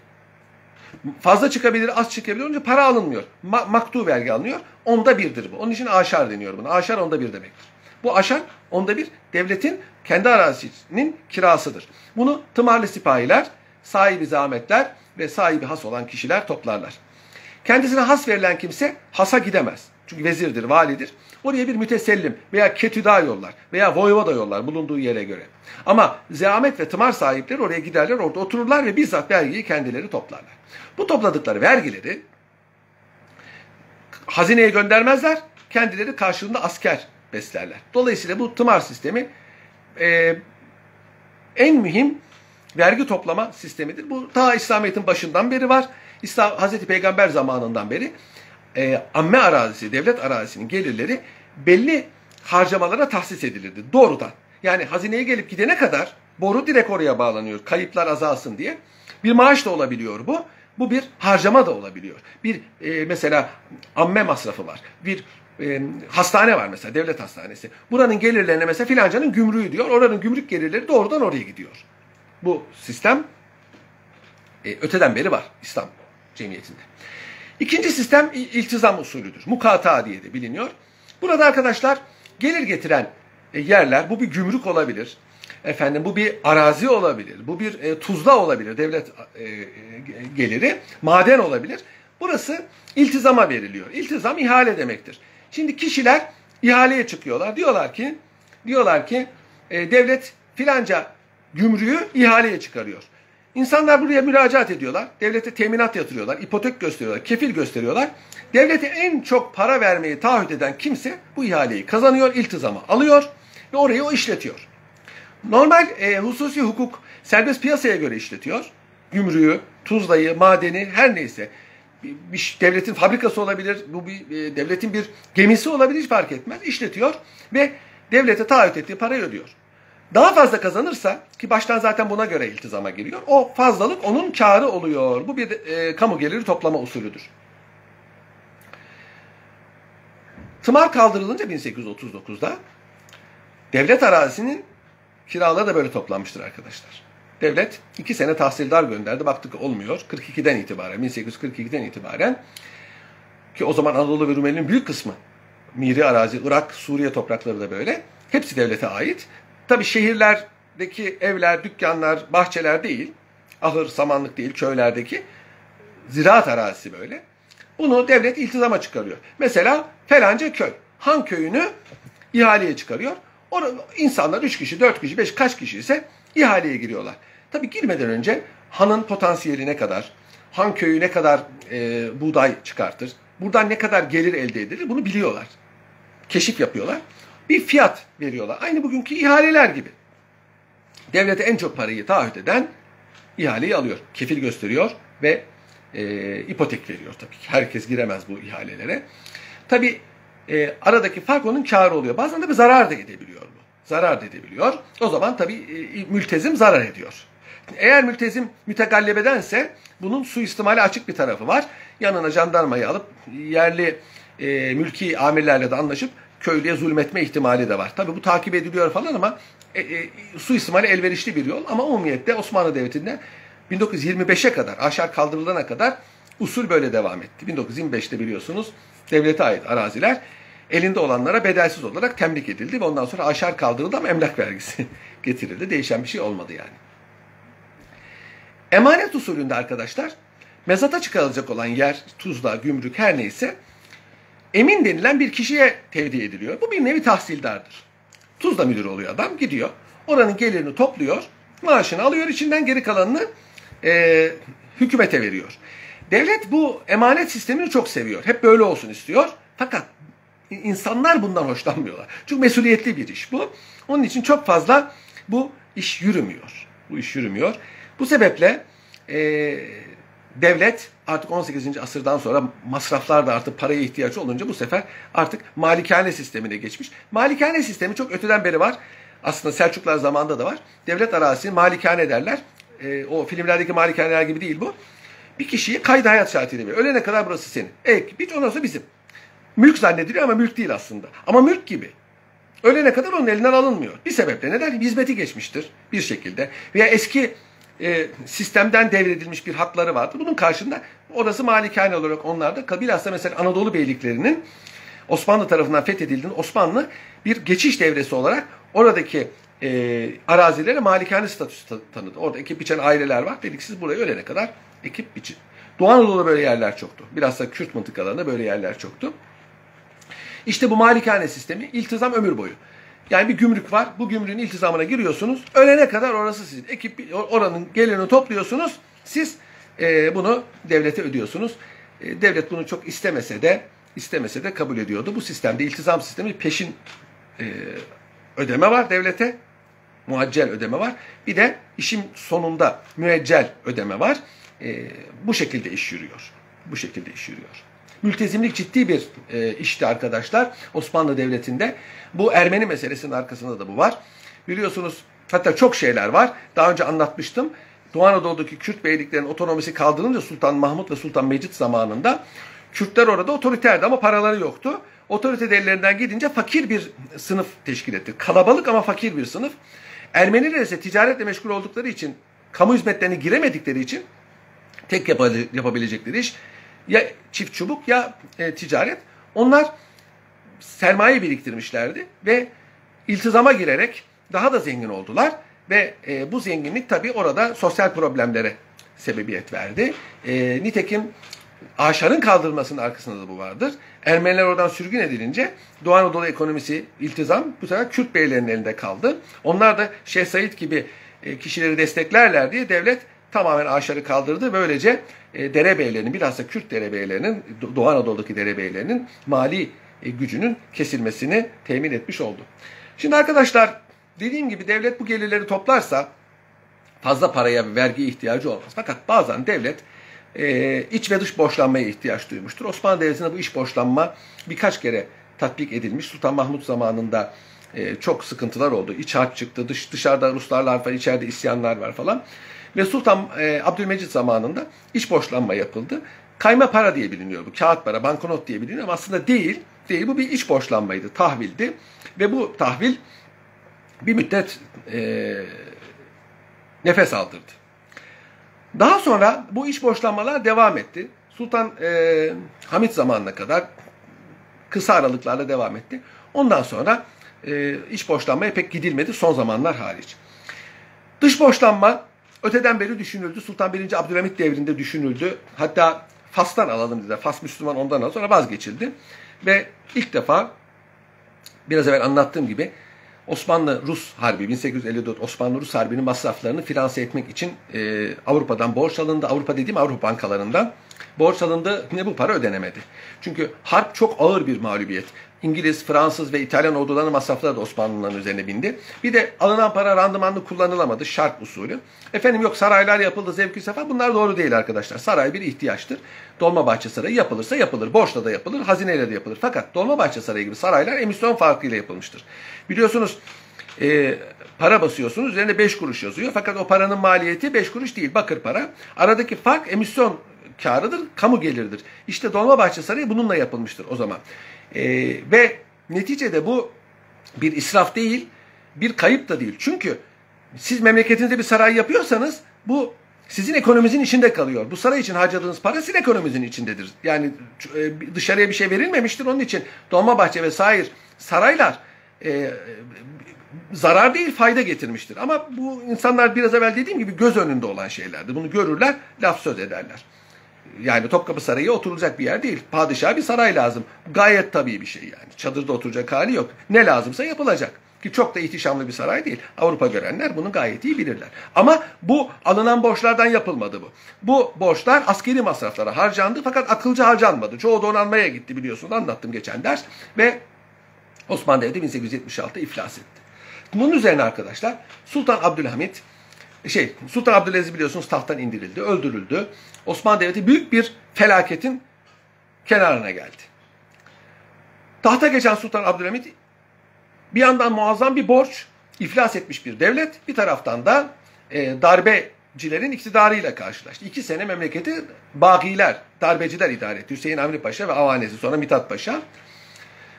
Fazla çıkabilir, az çıkabilir. Onunca para alınmıyor. Ma maktu vergi alınıyor. Onda birdir bu. Onun için aşar deniyor buna. Aşar onda bir demektir. Bu aşar onda bir devletin kendi arazisinin kirasıdır. Bunu tımarlı sipahiler, sahibi zahmetler ve sahibi has olan kişiler toplarlar. Kendisine has verilen kimse hasa gidemez. Çünkü vezirdir, validir. Oraya bir mütesellim veya ketüda yollar veya voyvoda yollar bulunduğu yere göre. Ama zeamet ve tımar sahipleri oraya giderler, orada otururlar ve bizzat vergiyi kendileri toplarlar. Bu topladıkları vergileri hazineye göndermezler, kendileri karşılığında asker beslerler. Dolayısıyla bu tımar sistemi e, en mühim vergi toplama sistemidir. Bu ta İslamiyet'in başından beri var. İslam, Hazreti Peygamber zamanından beri e, amme arazisi, devlet arazisinin gelirleri belli harcamalara tahsis edilirdi doğrudan. Yani hazineye gelip gidene kadar boru direkt oraya bağlanıyor, kayıplar azalsın diye. Bir maaş da olabiliyor bu. Bu bir harcama da olabiliyor. Bir e, mesela amme masrafı var. Bir e, hastane var mesela, devlet hastanesi. Buranın gelirlerine mesela filancanın gümrüğü diyor. Oranın gümrük gelirleri doğrudan oraya gidiyor. Bu sistem e, öteden beri var İslam cemiyetinde. İkinci sistem iltizam usulüdür. Mukata diye de biliniyor. Burada arkadaşlar gelir getiren e, yerler, bu bir gümrük olabilir. Efendim bu bir arazi olabilir, bu bir e, tuzla olabilir, devlet e, e, geliri, maden olabilir. Burası iltizama veriliyor. İltizam ihale demektir. Şimdi kişiler ihaleye çıkıyorlar. Diyorlar ki, diyorlar ki e, devlet filanca gümrüğü ihaleye çıkarıyor. İnsanlar buraya müracaat ediyorlar. Devlete teminat yatırıyorlar. İpotek gösteriyorlar. Kefil gösteriyorlar. Devlete en çok para vermeyi taahhüt eden kimse bu ihaleyi kazanıyor, iltizama alıyor ve orayı o işletiyor. Normal e, hususi hukuk serbest piyasaya göre işletiyor. Gümrüğü, tuzlayı, madeni her neyse. Bir, bir devletin fabrikası olabilir, bu bir, e, devletin bir gemisi olabilir, hiç fark etmez. İşletiyor ve devlete taahhüt ettiği parayı ödüyor. Daha fazla kazanırsa, ki baştan zaten buna göre iltizama giriyor, o fazlalık onun kârı oluyor. Bu bir e, kamu geliri toplama usulüdür. Tımar kaldırılınca bin sekiz yüz otuz dokuz'da devlet arazisinin kiraları da böyle toplanmıştır arkadaşlar. Devlet iki sene tahsildar gönderdi. Baktık olmuyor. kırk iki'den itibaren, bin sekiz yüz kırk iki'den itibaren, ki o zaman Anadolu ve Rumeli'nin büyük kısmı, Miri arazi, Irak, Suriye toprakları da böyle, hepsi devlete ait. Tabi şehirlerdeki evler, dükkanlar, bahçeler değil, ahır, samanlık değil, köylerdeki ziraat arazisi böyle. Bunu devlet iltizama çıkarıyor. Mesela felanca köy, Han köyünü ihaleye çıkarıyor. Orada insanlar üç kişi, dört kişi, beş kaç kişi ise ihaleye giriyorlar. Tabi girmeden önce hanın potansiyeli ne kadar, han köyü ne kadar e, buğday çıkartır, buradan ne kadar gelir elde edilir, bunu biliyorlar. Keşif yapıyorlar. Bir fiyat veriyorlar. Aynı bugünkü ihaleler gibi. Devlete en çok parayı taahhüt eden ihaleyi alıyor. Kefil gösteriyor ve e, ipotek veriyor tabii ki. Herkes giremez bu ihalelere. Tabii e, aradaki fark onun kârı oluyor. Bazen de bir zarar da edebiliyor bu. Zarar da edebiliyor. O zaman tabii e, mültezim zarar ediyor. Eğer mültezim mütegallibedense bunun suistimali açık bir tarafı var. Yanına jandarmayı alıp yerli e, mülki amirlerle de anlaşıp köylüye zulmetme ihtimali de var. Tabi bu takip ediliyor falan ama e, e, suistimali elverişli bir yol. Ama umumiyette Osmanlı Devleti'nde bin dokuz yüz yirmi beş'e kadar, aşağı kaldırılana kadar usul böyle devam etti. bin dokuz yüz yirmi beş'te biliyorsunuz devlete ait araziler elinde olanlara bedelsiz olarak temlik edildi ve ondan sonra aşağı kaldırıldı ama emlak vergisi getirildi. Değişen bir şey olmadı yani. Emanet usulünde arkadaşlar mezata çıkarılacak olan yer, tuzla, gümrük her neyse emin denilen bir kişiye tevdi ediliyor. Bu bir nevi tahsildardır. Tuzla müdürü oluyor adam, gidiyor. Oranın gelirini topluyor, maaşını alıyor, içinden geri kalanını e, hükümete veriyor. Devlet bu emanet sistemini çok seviyor. Hep böyle olsun istiyor. Fakat insanlar bundan hoşlanmıyorlar. Çünkü mesuliyetli bir iş bu. Onun için çok fazla bu iş yürümüyor. Bu iş yürümüyor. Bu sebeple e, devlet artık on sekizinci asırdan sonra masraflar da artık paraya ihtiyaç olunca bu sefer artık malikane sistemine geçmiş. Malikane sistemi çok öteden beri var. Aslında Selçuklar zamanında da var. Devlet arazisini malikane derler. E, o filmlerdeki malikaneler gibi değil bu. Bir kişiyi kaydı hayat şartıyla veriyor. Ölene kadar burası senin. Ek, biç, ondan sonra bizim. Mülk zannediliyor ama mülk değil aslında. Ama mülk gibi. Ölene kadar onun elinden alınmıyor. Bir sebeple neden? Hizmeti geçmiştir bir şekilde. Veya eski E, sistemden devredilmiş bir hakları vardı. Bunun karşında orası malikane olarak onlarda. Bilhassa mesela Anadolu beyliklerinin Osmanlı tarafından fethedildiğinde Osmanlı bir geçiş devresi olarak oradaki e, arazilere malikane statüsü tanıdı. Orada ekip biçen aileler var. Dedik siz buraya ölene kadar ekip biçin. Doğu Anadolu'da böyle yerler çoktu. Bilhassa Kürt mıntıkalarında böyle yerler çoktu. İşte bu malikane sistemi iltizam ömür boyu. Yani bir gümrük var. Bu gümrüğün iltizamına giriyorsunuz. Ölene kadar orası sizin. Ekip oranın gelirini topluyorsunuz. Siz e, bunu devlete ödüyorsunuz. E, devlet bunu çok istemese de istemese de kabul ediyordu. Bu sistemde iltizam sistemi peşin e, ödeme var devlete. Muaccel ödeme var. Bir de işin sonunda müeccel ödeme var. E, bu şekilde iş yürüyor. Bu şekilde iş yürüyor. Mültezimlik ciddi bir e, işti arkadaşlar Osmanlı Devleti'nde. Bu Ermeni meselesinin arkasında da bu var. Biliyorsunuz hatta çok şeyler var. Daha önce anlatmıştım. Doğu Anadolu'daki Kürt beyliklerin otonomisi kaldırılınca Sultan Mahmut ve Sultan Mecid zamanında Kürtler orada otoriterdi ama paraları yoktu. Otorite ellerinden gidince fakir bir sınıf teşkil etti. Kalabalık ama fakir bir sınıf. Ermeniler ise ticaretle meşgul oldukları için, kamu hizmetlerine giremedikleri için tek yapabilecekleri iş ya çift çubuk ya e, ticaret. Onlar sermaye biriktirmişlerdi ve iltizama girerek daha da zengin oldular. Ve e, bu zenginlik tabii orada sosyal problemlere sebebiyet verdi. E, nitekim Aşar'ın kaldırılmasının arkasında da bu vardır. Ermeniler oradan sürgün edilince Doğu Anadolu ekonomisi iltizam bu sefer Kürt beylerinin elinde kaldı. Onlar da Şeyh Said gibi e, kişileri desteklerler diye devlet tamamen ağaçları kaldırdı. Böylece e, derebeylerinin, bilhassa Kürt derebeylerinin, Doğu Anadolu'daki derebeylerinin mali e, gücünün kesilmesini temin etmiş oldu. Şimdi arkadaşlar, dediğim gibi devlet bu gelirleri toplarsa fazla paraya, vergiye ihtiyacı olmaz. Fakat bazen devlet e, iç ve dış borçlanmaya ihtiyaç duymuştur. Osmanlı Devleti'nde bu iç borçlanma birkaç kere tatbik edilmiş. Sultan Mahmut zamanında e, çok sıkıntılar oldu. İç harp çıktı, dış, dışarıda Ruslarlar var, içeride isyanlar var falan. Ve Sultan e, Abdülmecid zamanında iç borçlanma yapıldı. Kayma para diye biliniyor bu. Kağıt para, banknot diye biliniyor ama aslında değil. Değil, bu bir iç borçlanmaydı, tahvildi. Ve bu tahvil bir müddet e, nefes aldırdı. Daha sonra bu iç borçlanmalar devam etti. Sultan e, Hamid zamanına kadar kısa aralıklarla devam etti. Ondan sonra e, iç borçlanmaya pek gidilmedi, son zamanlar hariç. Dış borçlanma öteden beri düşünüldü. Sultan birinci Abdülhamit devrinde düşünüldü. Hatta Fas'tan alalım dediler. Fas Müslüman, ondan sonra vazgeçildi. Ve ilk defa biraz evvel anlattığım gibi Osmanlı-Rus Harbi, bin sekiz yüz elli dört Osmanlı-Rus Harbi'nin masraflarını finanse etmek için e, Avrupa'dan borç alındı. Avrupa dediğim Avrupa bankalarından borç alındı. Yine bu para ödenemedi. Çünkü harp çok ağır bir mağlubiyet. İngiliz, Fransız ve İtalyan ordularının masrafları da Osmanlıların üzerine bindi. Bir de alınan para randımanlı kullanılamadı, şart usulü. Efendim yok saraylar yapıldı, zevki sefa, bunlar doğru değil arkadaşlar. Saray bir ihtiyaçtır. Dolmabahçe Sarayı yapılırsa yapılır. Borçla da yapılır, hazineyle de yapılır. Fakat Dolmabahçe Sarayı gibi saraylar emisyon farkıyla yapılmıştır. Biliyorsunuz e, para basıyorsunuz, üzerine beş kuruş yazıyor. Fakat o paranın maliyeti beş kuruş değil, bakır para. Aradaki fark emisyon kârıdır, kamu geliridir. İşte Dolmabahçe Sarayı bununla yapılmıştır o zaman. Ee, ve neticede bu bir israf değil, bir kayıp da değil. Çünkü siz memleketinizde bir saray yapıyorsanız bu sizin ekonominizin içinde kalıyor. Bu saray için harcadığınız para sizin ekonominizin içindedir. Yani dışarıya bir şey verilmemiştir. Onun için Dolmabahçe vesaire saraylar e, zarar değil, fayda getirmiştir. Ama bu insanlar biraz evvel dediğim gibi göz önünde olan şeylerdir. Bunu görürler, laf söz ederler. Yani Topkapı Sarayı oturulacak bir yer değil. Padişaha bir saray lazım. Gayet tabii bir şey yani. Çadırda oturacak hali yok. Ne lazımsa yapılacak. Ki çok da ihtişamlı bir saray değil. Avrupa görenler bunu gayet iyi bilirler. Ama bu alınan borçlardan yapılmadı bu. Bu borçlar askeri masraflara harcandı fakat akılcı harcanmadı. Çoğu donanmaya gitti, biliyorsunuz, anlattım geçen ders. Ve Osmanlı Devleti bin sekiz yüz yetmiş altıda iflas etti. Bunun üzerine arkadaşlar Sultan Abdülhamit, Şey, Sultan Abdülaziz biliyorsunuz tahttan indirildi, öldürüldü. Osmanlı Devleti büyük bir felaketin kenarına geldi. Tahta geçen Sultan Abdülhamit bir yandan muazzam bir borç, iflas etmiş bir devlet, bir taraftan da e, darbecilerin iktidarıyla karşılaştı. İki sene memleketi bagiler, darbeciler idare etti. Hüseyin Avni Paşa ve avanesi, sonra Mithat Paşa.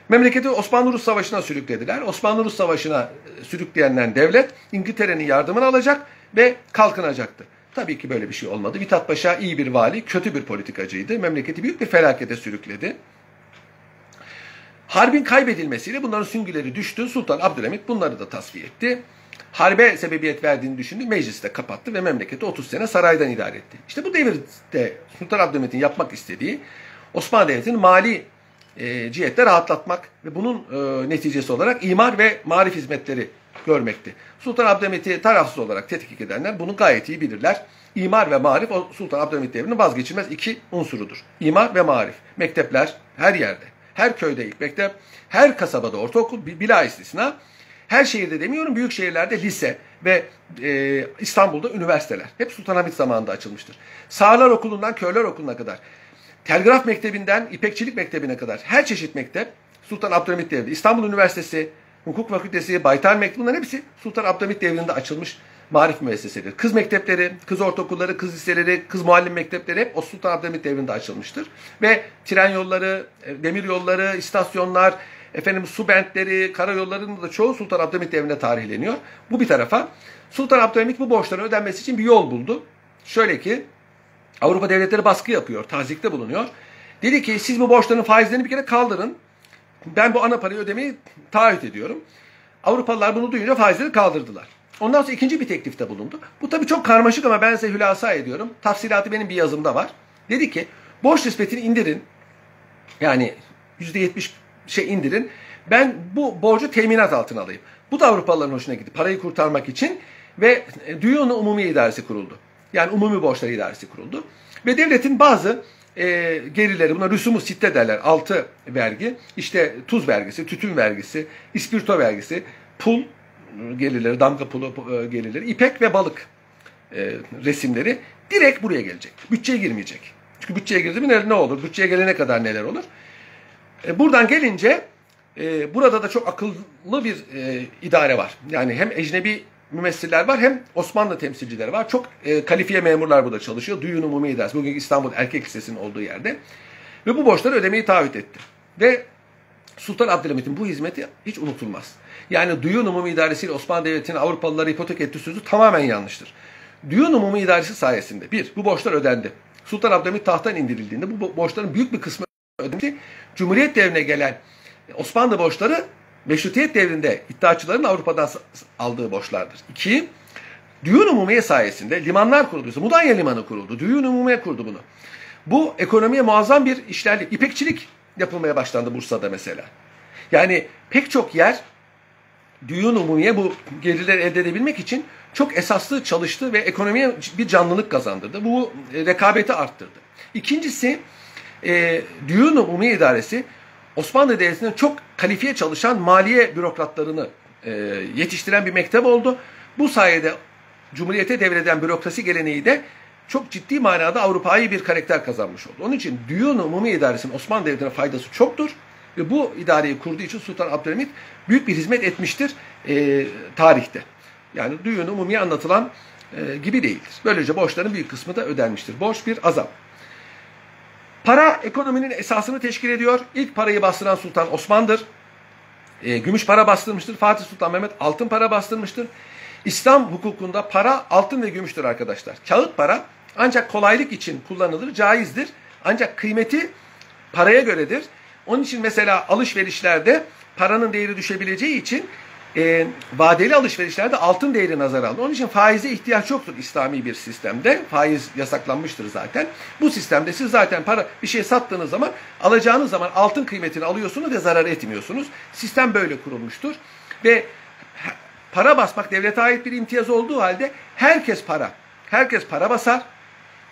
Memleketi Osmanlı-Rus Savaşı'na sürüklediler. Osmanlı-Rus Savaşı'na sürükleyenler devlet İngiltere'nin yardımını alacak ve kalkınacaktı. Tabii ki böyle bir şey olmadı. Mithat Paşa iyi bir vali, kötü bir politikacıydı. Memleketi büyük bir felakete sürükledi. Harbin kaybedilmesiyle bunların süngüleri düştü. Sultan Abdülhamit bunları da tasfiye etti. Harbe sebebiyet verdiğini düşündü. Mecliste kapattı ve memleketi otuz sene saraydan idare etti. İşte bu devirde Sultan Abdülhamit'in yapmak istediği Osmanlı Devleti'nin mali e, cihette rahatlatmak ve bunun e, neticesi olarak imar ve marif hizmetleri görmekti. Sultan Abdülhamit'i tarafsız olarak tetkik edenler bunu gayet iyi bilirler. İmar ve marif Sultan Abdülhamit devrinin vazgeçilmez iki unsurudur. İmar ve marif. Mektepler her yerde. Her köyde ilk mektep, her kasabada ortaokul, bila istisna. Her şehirde demiyorum, büyük şehirlerde lise ve e, İstanbul'da üniversiteler. Hep Sultanahmet zamanında açılmıştır. Sağlar Okulu'ndan Körler Okulu'na kadar, Telgraf Mektebi'nden İpekçilik Mektebi'ne kadar her çeşit mektep Sultan Abdülhamit devrinde. İstanbul Üniversitesi, Hukuk Fakültesi, Baytar Mektebi, bunların hepsi Sultan Abdülhamit devrinde açılmış marif müesseseleri. Kız mektepleri, kız ortaokulları, kız liseleri, kız muallim mektepleri hep o Sultan Abdülhamit devrinde açılmıştır. Ve tren yolları, demir yolları, istasyonlar, efendim su bentleri, karayollarının da çoğu Sultan Abdülhamit devrinde tarihleniyor. Bu bir tarafa. Sultan Abdülhamit bu borçların ödenmesi için bir yol buldu. Şöyle ki Avrupa devletleri baskı yapıyor, tazikte bulunuyor. Dedi ki siz bu borçların faizlerini bir kere kaldırın. Ben bu ana parayı ödemeyi taahhüt ediyorum. Avrupalılar bunu duyunca faizleri kaldırdılar. Ondan sonra ikinci bir teklifte bulundu. Bu tabii çok karmaşık ama ben size hülasa ediyorum. Tafsilatı benim bir yazımda var. Dedi ki borç nispetini indirin. Yani yüzde yetmiş şey indirin. Ben bu borcu teminat altına alayım. Bu da Avrupalıların hoşuna gitti. Parayı kurtarmak için ve Düyun-u Umumiye idaresi kuruldu. Yani umumi borçlar idaresi kuruldu. Ve devletin bazı e, gelirleri, buna rüsumu sitte derler, altı vergi, işte tuz vergisi, tütün vergisi, ispirto vergisi, pul gelirleri, damga pulu gelirleri, ipek ve balık e, resimleri direkt buraya gelecek. Bütçeye girmeyecek. Çünkü bütçeye girdi mi ne olur? Bütçeye gelene kadar neler olur? E, buradan gelince e, burada da çok akıllı bir e, idare var. Yani hem ecnebi mümessiller var, hem Osmanlı temsilcileri var. Çok e, kalifiye memurlar burada çalışıyor. Düyun-u Umumiye dersi, bugünkü İstanbul Erkek Lisesi'nin olduğu yerde. Ve bu borçları ödemeyi taahhüt etti. Ve Sultan Abdülhamit'in bu hizmeti hiç unutulmaz. Yani Düyun-u Umumiye idaresi ile Osmanlı Devleti'nin Avrupalılara ipotek ettiği sözü tamamen yanlıştır. Düyun-u Umumiye idaresi sayesinde bir, bu borçlar ödendi. Sultan Abdülhamit tahttan indirildiğinde bu borçların büyük bir kısmı ödendi. Cumhuriyet devrine gelen Osmanlı borçları Meşrutiyet devrinde iddiaçıların Avrupa'dan aldığı borçlardır. İki, Düyun-u Umumiye sayesinde limanlar kuruldu. Mudanya Limanı kuruldu. Düyun-u Umumiye kurdu bunu. Bu ekonomiye muazzam bir işlerlik. İpekçilik yapılmaya başlandı Bursa'da mesela. Yani pek çok yer Düyun-u Umumiye bu gelirleri elde edebilmek için çok esaslı çalıştı ve ekonomiye bir canlılık kazandırdı. Bu rekabeti arttırdı. İkincisi, e, Düyun-u Umumiye idaresi Osmanlı Devleti'nin çok kalifiye çalışan maliye bürokratlarını e, yetiştiren bir mektep oldu. Bu sayede Cumhuriyete devreden bürokrasi geleneği de çok ciddi manada Avrupa'yı bir karakter kazanmış oldu. Onun için Düyun-u Umumiye idaresinin Osmanlı Devleti'ne faydası çoktur. Ve bu idareyi kurduğu için Sultan Abdülhamit büyük bir hizmet etmiştir e, tarihte. Yani Düyun-u Umumiye anlatılan e, gibi değildir. Böylece borçların büyük kısmı da ödenmiştir. Borç bir azap. Para ekonominin esasını teşkil ediyor. İlk parayı bastıran sultan Osman'dır. E, gümüş para bastırmıştır. Fatih Sultan Mehmet altın para bastırmıştır. İslam hukukunda para altın ve gümüştür arkadaşlar. Kağıt para ancak kolaylık için kullanılır, caizdir. Ancak kıymeti paraya göredir. Onun için mesela alışverişlerde paranın değeri düşebileceği için e, vadeli alışverişlerde altın değeri nazara alınır. Onun için faize ihtiyaç yoktur İslami bir sistemde. Faiz yasaklanmıştır zaten. Bu sistemde siz zaten para bir şey sattığınız zaman, alacağınız zaman altın kıymetini alıyorsunuz ve zarar etmiyorsunuz. Sistem böyle kurulmuştur. Ve para basmak devlete ait bir imtiyaz olduğu halde herkes para. Herkes para basar.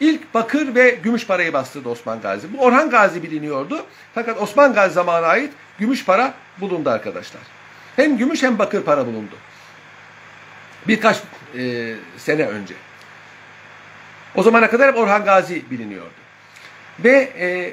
İlk bakır ve gümüş parayı bastırdı Osman Gazi. Bu Orhan Gazi biliniyordu. Fakat Osman Gazi zamanına ait gümüş para bulundu arkadaşlar. Hem gümüş hem bakır para bulundu. Birkaç e, sene önce. O zamana kadar hep Orhan Gazi biliniyordu. Ve e,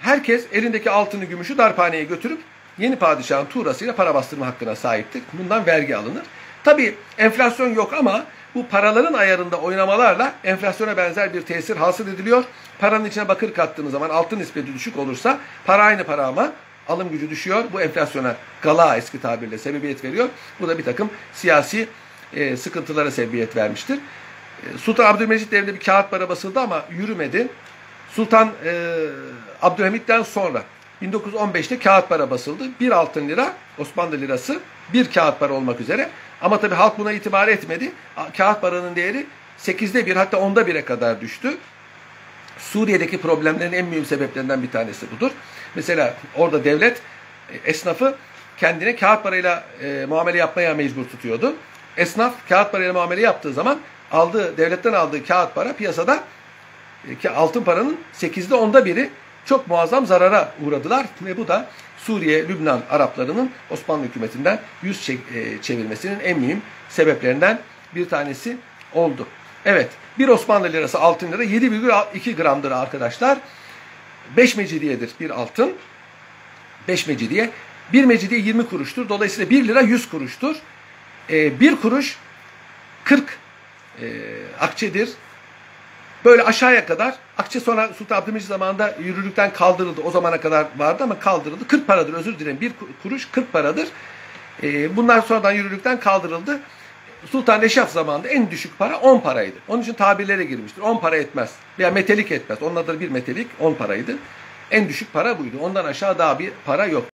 herkes elindeki altını gümüşü darphaneye götürüp yeni padişahın tuğrasıyla para bastırma hakkına sahiptir. Bundan vergi alınır. Tabii enflasyon yok ama bu paraların ayarında oynamalarla enflasyona benzer bir tesir hasıl ediliyor. Paranın içine bakır kattığınız zaman altın nispeti düşük olursa para aynı para ama alım gücü düşüyor. Bu enflasyona gala eski tabirle sebebiyet veriyor. Bu da bir takım siyasi e, sıkıntılara sebebiyet vermiştir. E, Sultan Abdülmecid devrinde bir kağıt para basıldı ama yürümedi. Sultan e, Abdülhamit'ten sonra bin dokuz yüz on beş'te kağıt para basıldı. Bir altın lira, Osmanlı lirası, bir kağıt para olmak üzere. Ama tabii halk buna itibar etmedi. Kağıt paranın değeri sekizde bir hatta onda bire kadar düştü. Suriye'deki problemlerin en mühim sebeplerinden bir tanesi budur. Mesela orada devlet esnafı kendine kağıt parayla e, muamele yapmaya mecbur tutuyordu. Esnaf kağıt parayla muamele yaptığı zaman aldığı devletten aldığı kağıt para piyasada e, altın paranın sekizde onda biri. Çok muazzam zarara uğradılar ve bu da Suriye, Lübnan Araplarının Osmanlı hükümetinden yüz çevirmesinin en mühim sebeplerinden bir tanesi oldu. Evet, bir Osmanlı lirası altın lira yedi virgül iki gramdır arkadaşlar. beş mecidiyedir bir altın. beş mecidiye. bir mecidiye yirmi kuruştur. Dolayısıyla bir lira yüz kuruştur. bir kuruş kırk akçedir. Böyle aşağıya kadar, akçe sonra Sultan Abdülmecid zamanında yürürlükten kaldırıldı. O zamana kadar vardı ama kaldırıldı. kırk paradır, özür dilerim. Bir kuruş kırk paradır. Ee, bunlar sonradan yürürlükten kaldırıldı. Sultan Eşref zamanında en düşük para on paraydı. Onun için tabirlere girmiştir. on para etmez veya metelik etmez. Onun adı bir metelik on paraydı. En düşük para buydu. Ondan aşağı daha bir para yok.